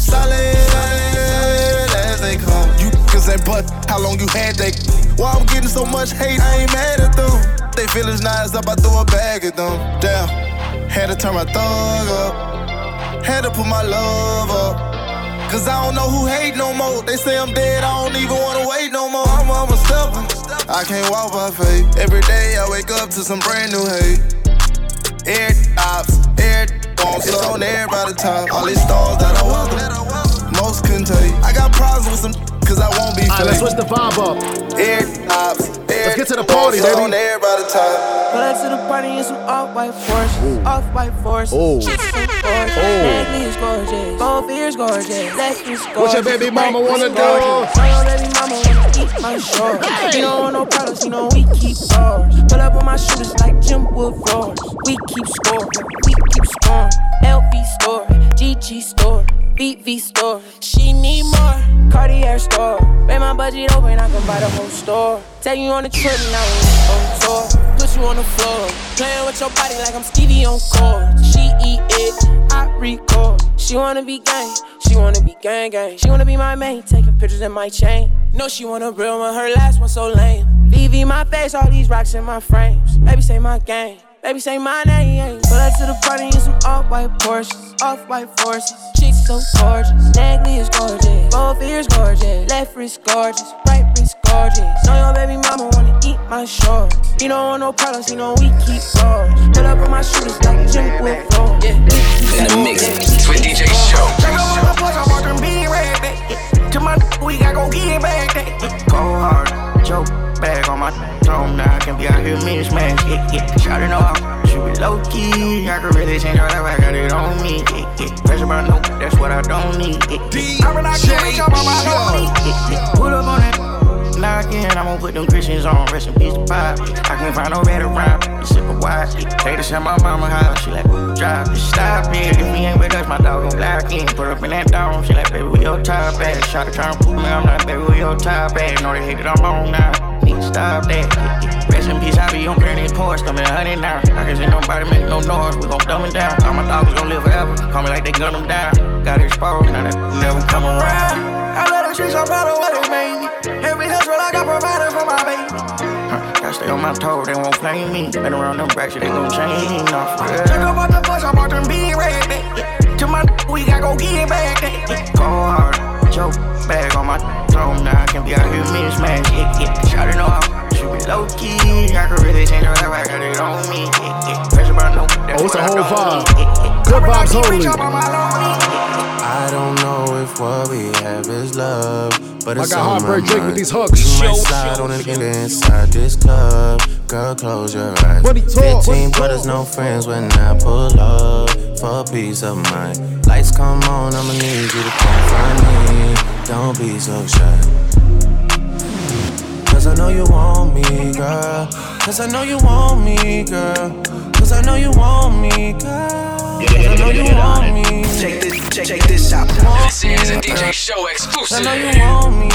Solid as they come. You cause ain't but how long you had that. Why I'm getting so much hate, I ain't mad at them. They feelings nice up, I threw a bag at them. Damn, had to turn my thug up. Had to put my love up. Cause I don't know who hate no more. They say I'm dead, I don't even wanna wait no more. I'm a stepper, I can't walk by faith. Every day I wake up to some brand new hate. It's on everybody's top. All these stars that I want, most couldn't take. I got problems with some, cause I won't be fake. Alright, let's switch the vibe up. Let's get to the party, baby. On everybody's top. Pull up to the party in some off-white force. Legs gorgeous, both ears gorgeous. What your baby mama wanna do? My baby mama wanna eat my shorts. She don't want no problems, you know we keep ours. Pull up on my shooters like Jim Wood roars. We keep scoring, LV story. GG store, BV store. She need more, Cartier store. Made my budget open, I can buy the whole store. Take you on a trip, now we on tour. Put you on the floor, playing with your body like I'm Stevie on chords. She eat it, I record. She wanna be gang, she wanna be gang gang. She wanna be my main, taking pictures in my chain. No, she wanna real one, her last one so lame. BV my face, all these rocks in my frames. Baby say my gang, baby say my name. Pull up to the party in some off-white Porsches, off-white forces. Cheeks so gorgeous, Nagley is gorgeous, both ears gorgeous, left wrist gorgeous, right wrist gorgeous. Know your baby mama wanna eat my shorts. He don't want no problems, he know we keep going. Pull up on my shooters like Jim Blue. In the mix with DJ Show. Check out my plus, I want them be right there. To my we gotta go get it back there. Go hard, joke. Bag on my throne, now I can be out here, me and smash, yeah, yeah. Shoutin' off, she be low-key. I can really change her life, I got it on me, yeah, yeah. Pressure about no, that's what I don't need, yeah, yeah. I relax, can't reach up on my lonely, yeah, yeah. Pull up on it, now again, I'm gon' put them Christians on, rest in peace to pop. I can't find no better rhyme, sip a watch, yeah. Take the shot, my mama house, she like, ooh, drop it, stop it. If we ain't with us, my dog gon' lock in. Put up in that dome, she like, baby, we your top ass. Shot to try to prove me, I'm like, baby, we your top ass. Know they hate it, I'm on now. Stop that. Rest in peace, I be on burning porch, coming 100 now. I can see nobody make no noise, we gon' dumb it down. All my dogs gon' live forever, call me like they gun them down. Got exposed, now that never come around. I love the streets, I'm proud of what they made me. Every hustle I got provided for my baby. I stay on my toes, they won't flame me. Been around them racks, they gon' change off. Check up out the bus, I bought them big red back. To my we gotta go get it back. Go hard, joke, bag on my throne. Now I can be out here, me and smash, yeah, yeah. Shoutin' off, she be low-key. I can really change her life, I got it on me, yeah, yeah. Pressure about no, that's what I don't need, yeah, yeah. Good vibes only. I don't know if what we have is love, but it's on my mind. I got heartbreak Drake with these hooks. You might slide on it inside this club. Girl, close your eyes. 15 brothers, no friends when I pull up for peace of mind. Lights come on, I'ma need you to come find me. Don't be so shy. 'Cause I know you want me, girl. 'Cause I know you want me, girl. 'Cause I know you want me, girl. Check this out. This is a DJ Show exclusive. I know you want me,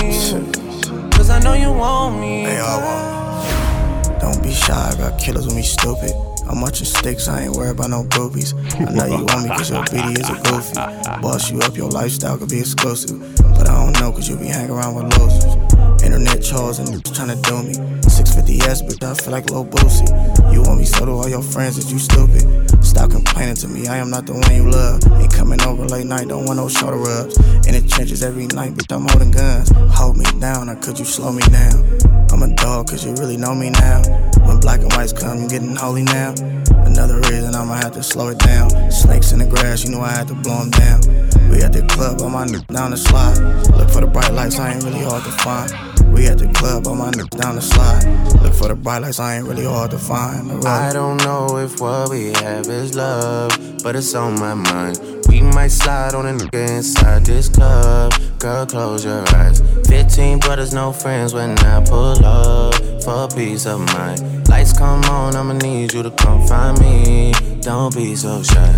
'cause I know you want me. They all want me. Don't be shy, I got killers with me stupid. I'm watching sticks, I ain't worried about no boobies. I know you want me 'cause your BD is a goofy. Boss you up, your lifestyle could be exclusive. But I don't know 'cause you be hanging around with losers. Internet trolls and tryna do me. 650S, but I feel like Lil Boosie. You want me, so do all your friends, is you stupid? Stop complaining to me, I am not the one you love. Ain't coming over late night, don't want no shoulder rubs. In the trenches every night, bitch, I'm holding guns. Hold me down, or could you slow me down? I'm a dog, 'cause you really know me now. When black and whites come, you getting holy now. Another reason I'ma have to slow it down. Snakes in the grass, you know I had to blow them down. We at the club, I'm on down the slide. Look for the bright lights, I ain't really hard to find. We at the club, I'm on down the slide. Look for the bright lights, I ain't really hard to find. I don't know if what we have is love, but it's on my mind. We might slide on a nigga inside this club. Girl, close your eyes. 15 brothers, no friends when I pull up for peace of mind. Lights come on, I'ma need you to come find me. Don't be so shy.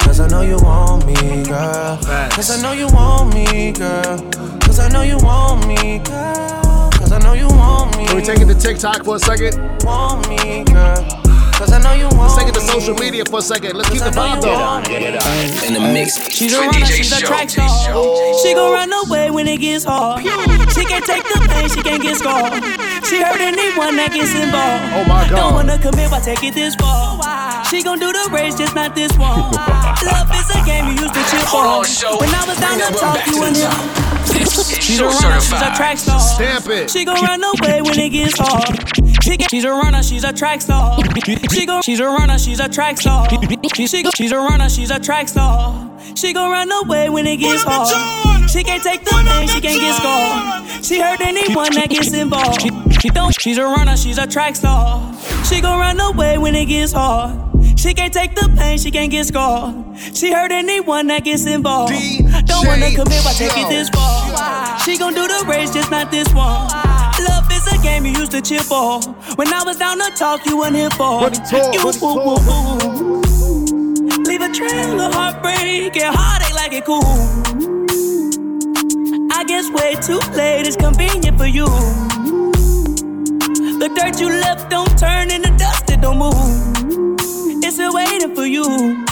'Cause I know you want me, girl. 'Cause I know you want me, girl. 'Cause I know you want me, girl. 'Cause I know you want me. Can we take it to TikTok for a second? Want me, girl. 'Cause I know you want. Let's take it to social media for a second. Let's keep the vibe though. Get it on. In the mix. She's a runner, she's a track star. She gon' run away when it gets hard. She can't take the pain, she can't get scarred. She hurt anyone that gets involved. Oh my God. Don't wanna commit, why take it this far? She gon' do the race, just not this one. Love is a game you used to chip on. When I was down to talk, you and him. She's a runner, she's a track star. Stamp it. She gon' run away when it gets hard. She's a runner, she's a track star. She's a runner, she's a track star. She's a runner, she's a track star. She gon' run away when it gets hard. She can't take the pain, she can't get scarred. She hurt anyone that gets involved. She's a runner, she's a track star. She gon' run away when it gets hard. She can't take the pain, she can't get scarred. She hurt anyone that gets involved. Don't wanna commit, why take it this far? She gon' do the race, just not this one. Love is a game you used to chip for. When I was down to talk, you weren't here for. You woo woo woo. Leave a trail of heartbreak and heartache like it cool. I guess way too late is convenient for you. The dirt you left don't turn into dust, it don't move. It's still waiting for you.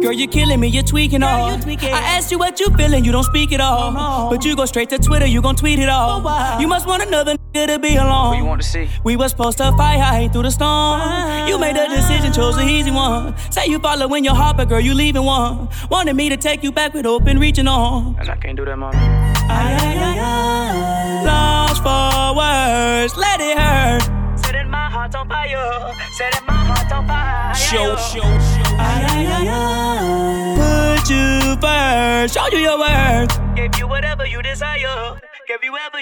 Girl, you're killing me, you're tweaking all. I asked you what you feeling, you don't speak at all. But you go straight to Twitter, you gon' tweet it all. You must want another to be alone. What you want to see? We was supposed to fight, I hate through the storm. You made the decision, chose the easy one. Say you following your heart, but girl, you leaving one. Wanted me to take you back with open reaching on. And I can't do that, mom. Lost for words, let it hurt. Setting my heart on fire. Setting my heart on fire. Show. Put you first, show you your worth. Gave you whatever you desire.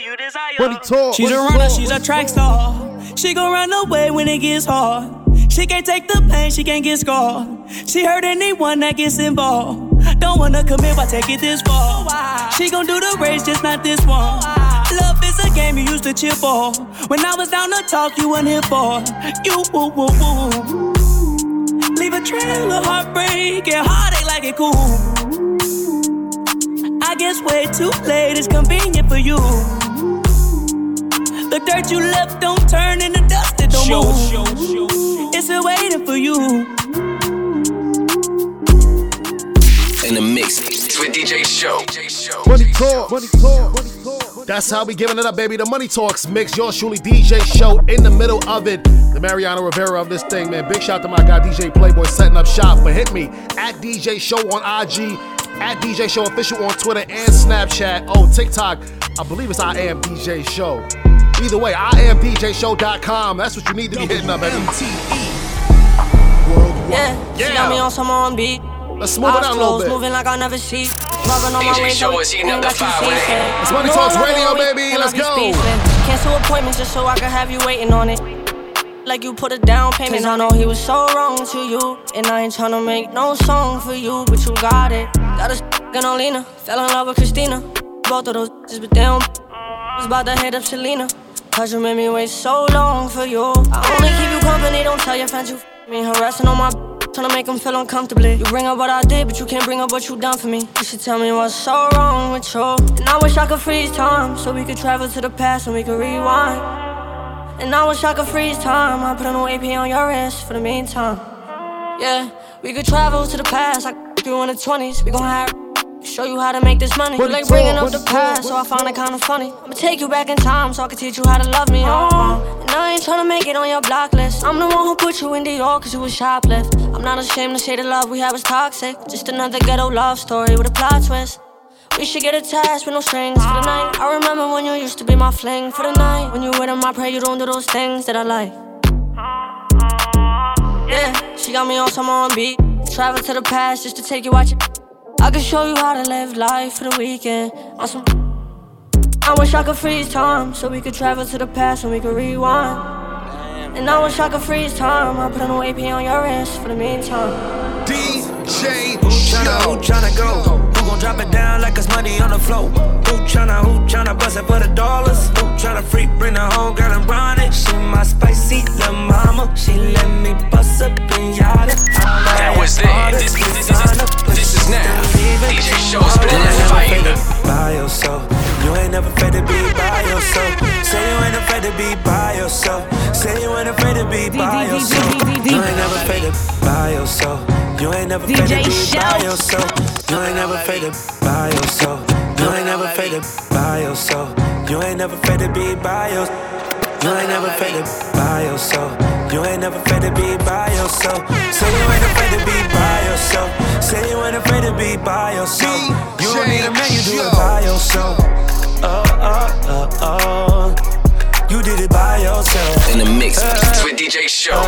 You desire. She's a runner, she's a track star. She gon' run away when it gets hard. She can't take the pain, she can't get scarred. She hurt anyone that gets involved. Don't wanna commit, but take it this far. She gon' do the race, just not this one. Love is a game you used to cheer for. When I was down to talk, you weren't here for. You woo woo woo. Leave a trail of heartbreak and heartache like it cool. I guess way too late is convenient for you. The dirt you left don't turn into dust, it don't move. It's still waiting for you. In the mix, it's with DJ Show. Money Talks. That's how we giving it up, baby. The Money Talks mix. Yours truly, DJ Show, in the middle of it. The Mariano Rivera of this thing, man. Big shout out to my guy, DJ Playboy, setting up shop. But hit me at DJ Show on IG. At DJ Show Official on Twitter and Snapchat. Oh, TikTok. I believe it's I Am DJ Show. Either way, IamDJShow.com. That's what you need to be hitting up, baby. Yeah, she got me on some on beat. Let's move it out a little bit. Moving like I never see. DJ Show is eating up the 518. It's Money Talks Radio, baby. Let's go. Cancel appointments just so I can have you waiting on it. Like you put a down payment. 'Cause I know he was so wrong to you. And I ain't tryna make no song for you, but you got it. Got a Olina. Fell in love with Christina. Both of those bitches, but they don't. Was about to head up Selena. 'Cause you made me wait so long for you. I only keep you company, don't tell your friends you me. Harassing on my tryna make them feel uncomfortably. You bring up what I did, but you can't bring up what you done for me. You should tell me what's so wrong with you. And I wish I could freeze time, so we could travel to the past and we could rewind. And I wish I could freeze time. I put a new AP on your wrist for the meantime. Yeah, we could travel to the past. I could you in the 20s. We gon' have show you how to make this money. You like bringing up the past, so I find it kinda funny. I'ma take you back in time so I can teach you how to love me. Oh, and I ain't tryna make it on your block list. I'm the one who put you in Dior 'cause you was shoplift. I'm not ashamed to say the love we have is toxic. Just another ghetto love story with a plot twist. We should get attached with no strings for the night. I remember when you used to be my fling for the night. When you with him, I pray you don't do those things that I like. Yeah, she got me on some on beat. Travel to the past just to take you watching. I can show you how to live life for the weekend. Awesome. I wish I could freeze time so we could travel to the past and we could rewind. And I wish I could freeze time. I put a new AP on your wrist for the meantime. DJ Show. Who tryna go? Gon' drop it down like it's money on the floor. Who tryna bust it for the dollars? Who tryna freak, bring her home, girl, and run it? She my spicy little mama. She let me bust up in yada. That was then. This is now. DJ Show's been in the fight. By yourself. You ain't never afraid to be by yourself. Say you ain't afraid to be by yourself. Say you ain't afraid to be by yourself. You ain't never afraid to be by yourself. You ain't never afraid to be by yourself. You ain't never afraid to be by yourself. You ain't never afraid to be by yourself. You ain't never afraid to be by yourself. You ain't never afraid to be by yourself. You ain't never afraid to be by yourself. Say you ain't afraid to be by yourself. Say you ain't afraid to be by yourself. You don't need a man, you do it by yourself. You did it by yourself. In the mix, it's with DJ Show.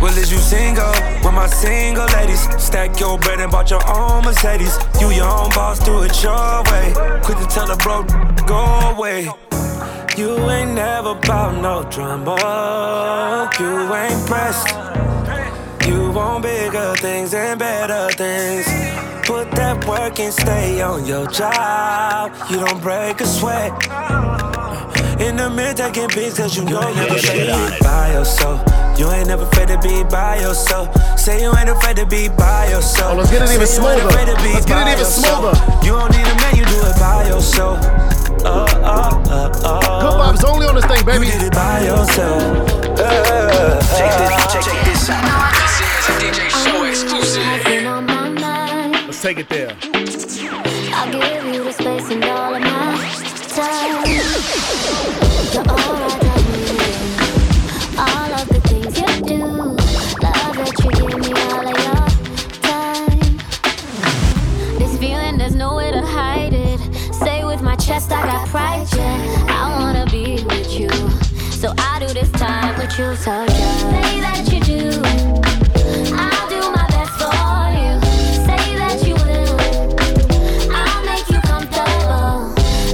Well, is you single? With my single ladies. Stack your bread and bought your own Mercedes. You your own boss, do it your way. Quick to tell a bro, go away. You ain't never bout no drama. You ain't pressed. You want bigger things and better things. Put that work and stay on your job. You don't break a sweat. In the mirror taking pics, cause you know you never afraid to be by yourself. You ain't never afraid to be by yourself. Say you ain't afraid to be by yourself. Oh, let's get it even smoother. Let's get it even smoother. You don't need a man, you do it by yourself. Good vibes only on this thing, baby. You did it by yourself. Check this out. This is a DJ show exclusive. Let's take it there. I'll give you the space and all of my time. You're all I got me. All of the things you do. Love that you give me all of your time. This feeling, there's nowhere to hide it. Say with my chest, I got pride, yeah. I wanna be with you. So I do this time with you, so just say that you do. I'll do my best for you. Say that you will.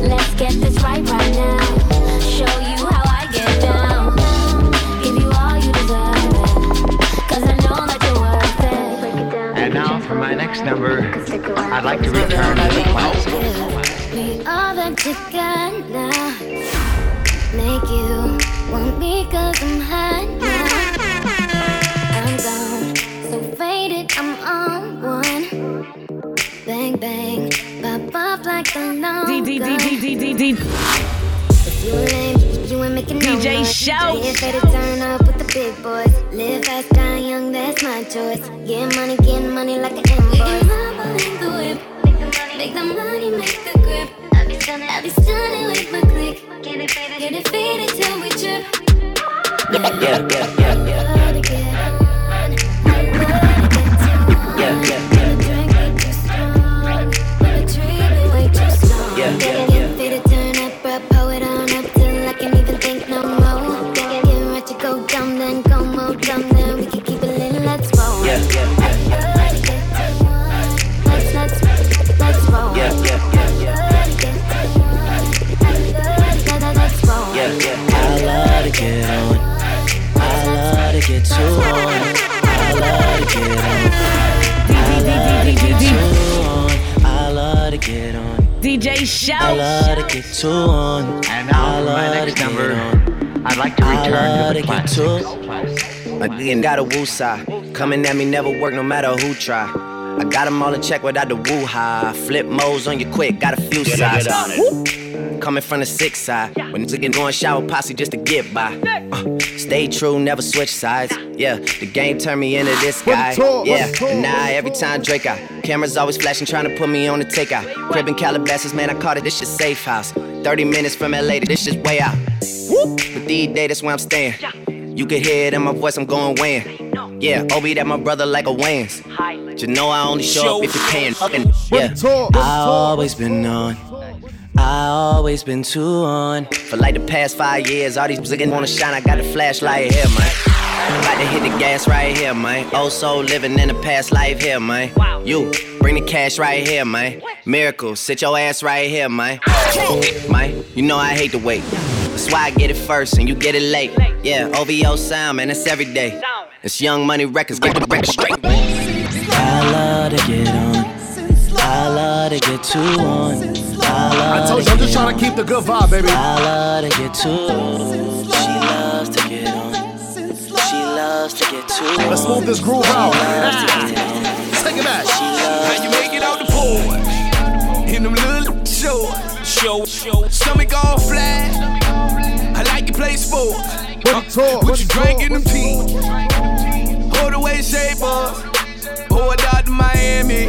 Let's get this right now. Show you how I get down. Give you all you deserve. Cause I know that you're worth it. And now for my next number, I'd like to return to the classic. We all been together. Make you want me cause I'm hot now. I'm gone, so faded, I'm on one. Bang, bang. Pop up like a long D. If you lame, you ain't making no DJ noise. Show. You ain't better turn up with the big boys. Live fast, die young, that's my choice. Getting money like an invoice. Make the whip, make the money, make the grip. I'll be stunning with my click. Get it faded till we trip. Yeah. And now my next number, I'd like to return to the classics. Again, got a woosah, coming at me never work no matter who try. I got them all in check without the woo-ha. Flip modes on you quick, got a few sides. Coming from the six side, when niggas get going shower posse just to get by. Stay true, never switch sides. Yeah, the game turned me into this guy. Yeah, and now every time Drake out. Cameras always flashing, trying to put me on the takeout. Crib in Calabasas, man, I caught it, this shit safe house. 30 minutes from LA, this shit's way out. But D-Day, that's where I'm staying. You can hear it in my voice, I'm going weighing. Yeah, OB, that my brother like a Wayans. You know I only show up if you're paying. Yeah, I always been on. I always been too on. For like the past 5 years, all these niggas wanna shine, I got the flashlight here, man. About to hit the gas right here, man. Oh, so living in the past life here, man. You, bring the cash right here, man. Miracle, sit your ass right here, man. Man, you know I hate to wait. That's why I get it first and you get it late. Yeah, OVO sound, man, it's every day. It's Young Money Records, get the record straight. I love to get on. I love to get too on. I told you, I'm just trying to keep the good vibe, baby. I love to get too. She loves to get on. She loves to get too. Let's move this groove out. Take it back. How you make it out the pool? In them little show. Stomach all flat. I like you play sports. What you drink in them tea? All the way shape up. Poured out to Miami.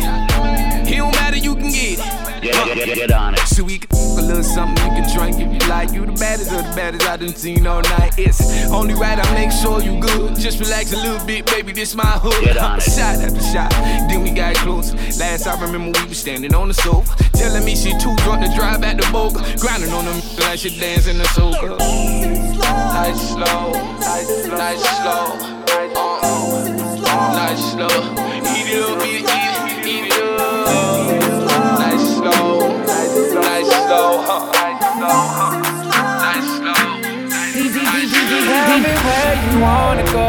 It don't matter, you can get it. Yeah, get on it. So we can a little something, you can drink if you like. You the baddest I done seen all night. It's only right, I make sure you good. Just relax a little bit, baby, this my hood. Get on it. Shot after shot, then we got close. Last I remember we was standing on the sofa, telling me she too drunk to drive back to Boca. Grinding on them like she dancing the soca. Nice slow. Eat it up. Tell me where you wanna go.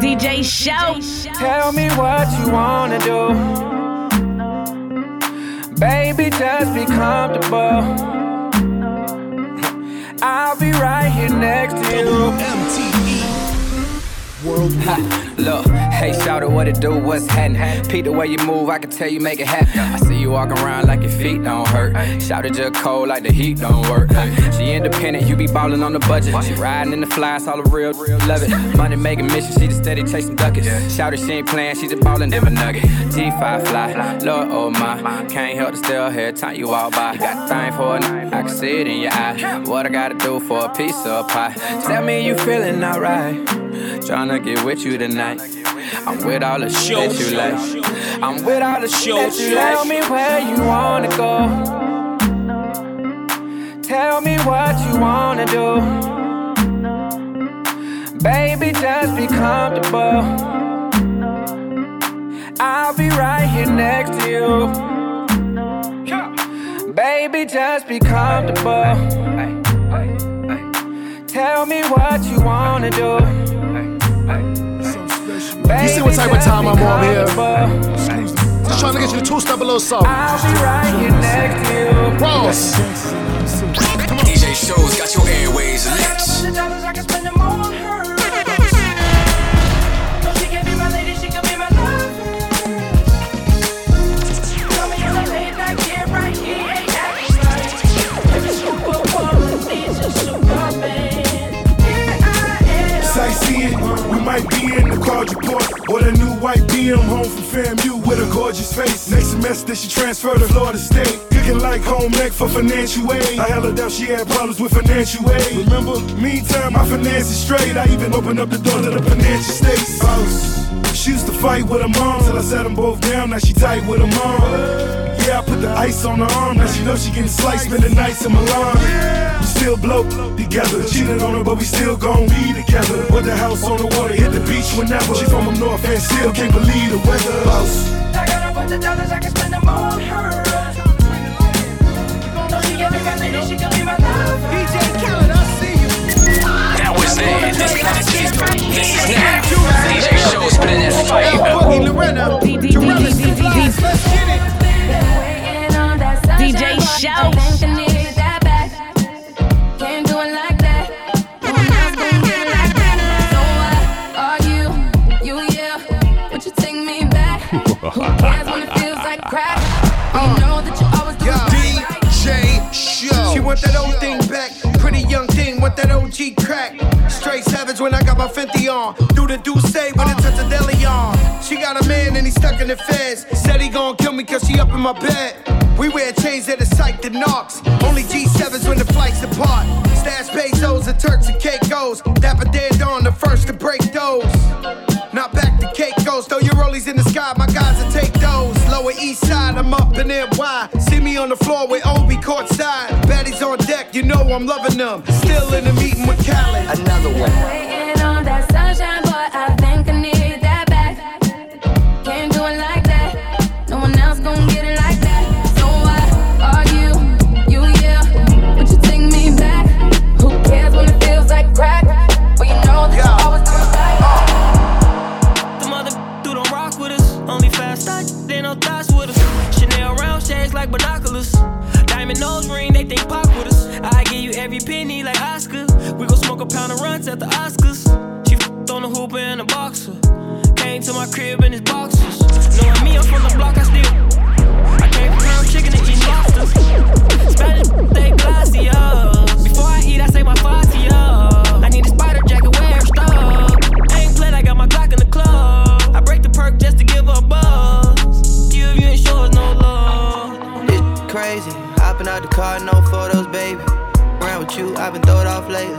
DJ Show. Tell me what you wanna do. Baby, just be comfortable. be right here next to you. WMTE Worldwide. Look, hey, shout out what it do, what's happening? Peep the way you move, I can tell you make it happen. I see you walking around like your feet don't hurt. Shout out your cold like the heat don't work. She independent, you be ballin' on the budget. She riding in the flies, all the real love it. Money making mission, she just steady chasing duckets. Shout out she ain't playing, she just ballin' them a nugget. G5 fly, Lord oh my. Can't help to still here, time you all by. Got a thing for a night, I can see it in your eye. What I gotta do for a piece of pie? Tell me you feeling alright. Tryna get with you tonight. I'm with all the shit that you like. I'm with all the shit that you like. Tell me where you wanna go. Tell me what you wanna do. Baby, just be comfortable. I'll be right here next to you. Baby, just be comfortable. Tell me what you wanna do. You see what type of time I'm on here. Just trying to get you to two-step a little something. Ross. DJ Shows got your airways lit. We might be in the quadruport or the new white BM home from FAMU with a gorgeous face. Next semester she transferred to Florida State, cooking like home ec for financial aid. I held her down, she had problems with financial aid. Remember, meantime my finances straight. I even opened up the door to the financial states. She used to fight with her mom till I sat them both down. Now she tight with her mom. Yeah, I put the ice on her arm. Now she knows she getting sliced. Spending nights in Milan. We still blow together. Cheated on her, but we still gon' be together. Put the house on the water, hit the beach whenever. She from up north and still can't believe the weather. I got a bunch of dollars, I can spend them on her. No, she can be my lady, she can be my lover. DJ Khaled, I see you. That was it. This is now. DJ Show's been in that fight. Boogie, Lorena, Jarrell, Steve, let's get it. DJ Show. Can't do it like that. So I argue, you yell, but you take me back. Who cares when it feels like crap? You know that you always do it right. DJ Show. She want that old thing back. Pretty young thing, want that OG crack. Straight savage when I got my Fenty on. Do the douce when it touch a deli on. She got a man and he's stuck in the feds. Said he gon' kill me cause she up in my bed. We wear chains that are psyched and knocks. Only G7s when the flights depart. Stash pesos and Turks and Caicos. Dapper dead on the first to break those. Not back to Caicos. Throw your rollies in the sky, my guys will take those. Lower east side, I'm up in NY. See me on the floor with Obi courtside. Baddies on deck, you know I'm loving them. Still in the meeting with Khaled. Another one. Waiting on that sunshine, but I think I need that back. Can't do it like that. No one else gon' get it like that. Like binoculars, diamond nose ring, they think pop with us. I give you every penny like Oscar. We gon' smoke a pound of runs at the Oscars. She f***ed on a hooper and a boxer. Came to my crib in his boxers. Knowing me, I'm from the block, I still I came from ground chicken and eat lobsters. Spanish, they glaciers. Before I eat, I say my fascia. I need a spider jacket, where I'm stuck. Ain't played, I got my Glock in the club. I break the perk just to give her a buzz. Give you insurance, no love. Crazy, hopping out the car, no photos, baby. Around with you, I've been throwed off lately.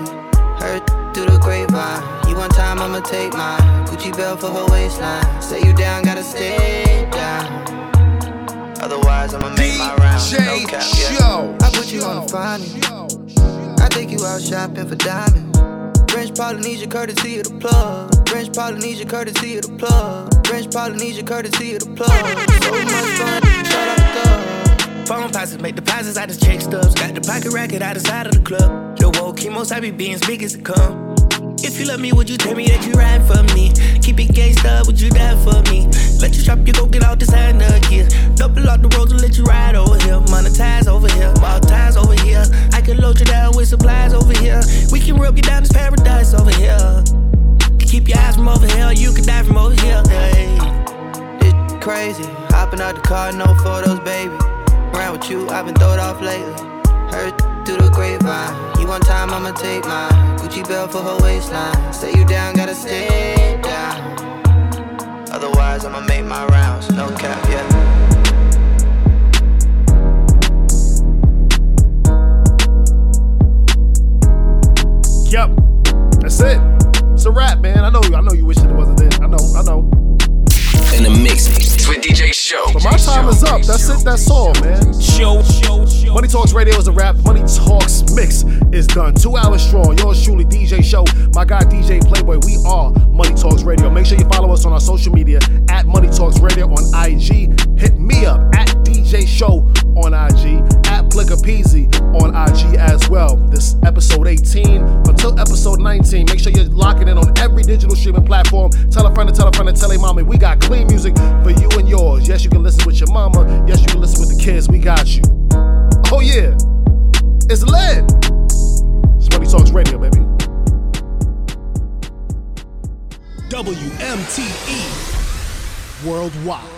Heard through the grapevine. You want time, I'ma take mine. Gucci belt for her waistline. Set you down, gotta stay down. Otherwise, I'ma make my round. No cap, yeah. I put you on the final. I take you out shopping for diamonds. French Polynesia, courtesy of the plug. French Polynesia, courtesy of the plug. French Polynesia, courtesy of the plug. So much fun, shut up, thug. Phone posits, make deposits, I just check stubs. Got the pocket racket out the side of the club. The woke chemos, I be being as big as it come. If you love me, would you tell me that you ride for me? Keep it gangsta, would you die for me? Let you shop, you go get all this high nuggets. Double off the roads and let you ride over here. Monetize over here, all ties over here. I can load you down with supplies over here. We can rub you down this paradise over here. Keep your eyes from over here, you can die from over here. Hey. It's crazy, hopping out the car, no photos, baby. Around with you, I've been throwed off lately. Heard through the grapevine. You want time, I'ma take mine. Gucci belt for her waistline. Say you down, gotta stay down. Otherwise, I'ma make my rounds. No cap, yeah. Yep, that's it. It's a wrap, man. I know you wish it wasn't it. I know. In the mix, it's with DJ Show. But my time is up. That's it. That's all, man. Show. Money Talks Radio is a wrap. Money Talks Mix is done. 2 hours strong. Yours truly, DJ Show. My guy, DJ Playboy. We are Money Talks Radio. Make sure you follow us on our social media at Money Talks Radio on IG. Hit me up at DJ Show on IG, at Plickapeezy on IG as well. This episode 18 until episode 19. Make sure you're locking in on every digital streaming platform. Tell a friend, tell a mommy. We got clean music for you and yours. Yes, you can listen with your mama. Yes, you can listen with the kids. We got you. Oh yeah, it's lit. It's Money Talks Radio, baby. WMTE Worldwide.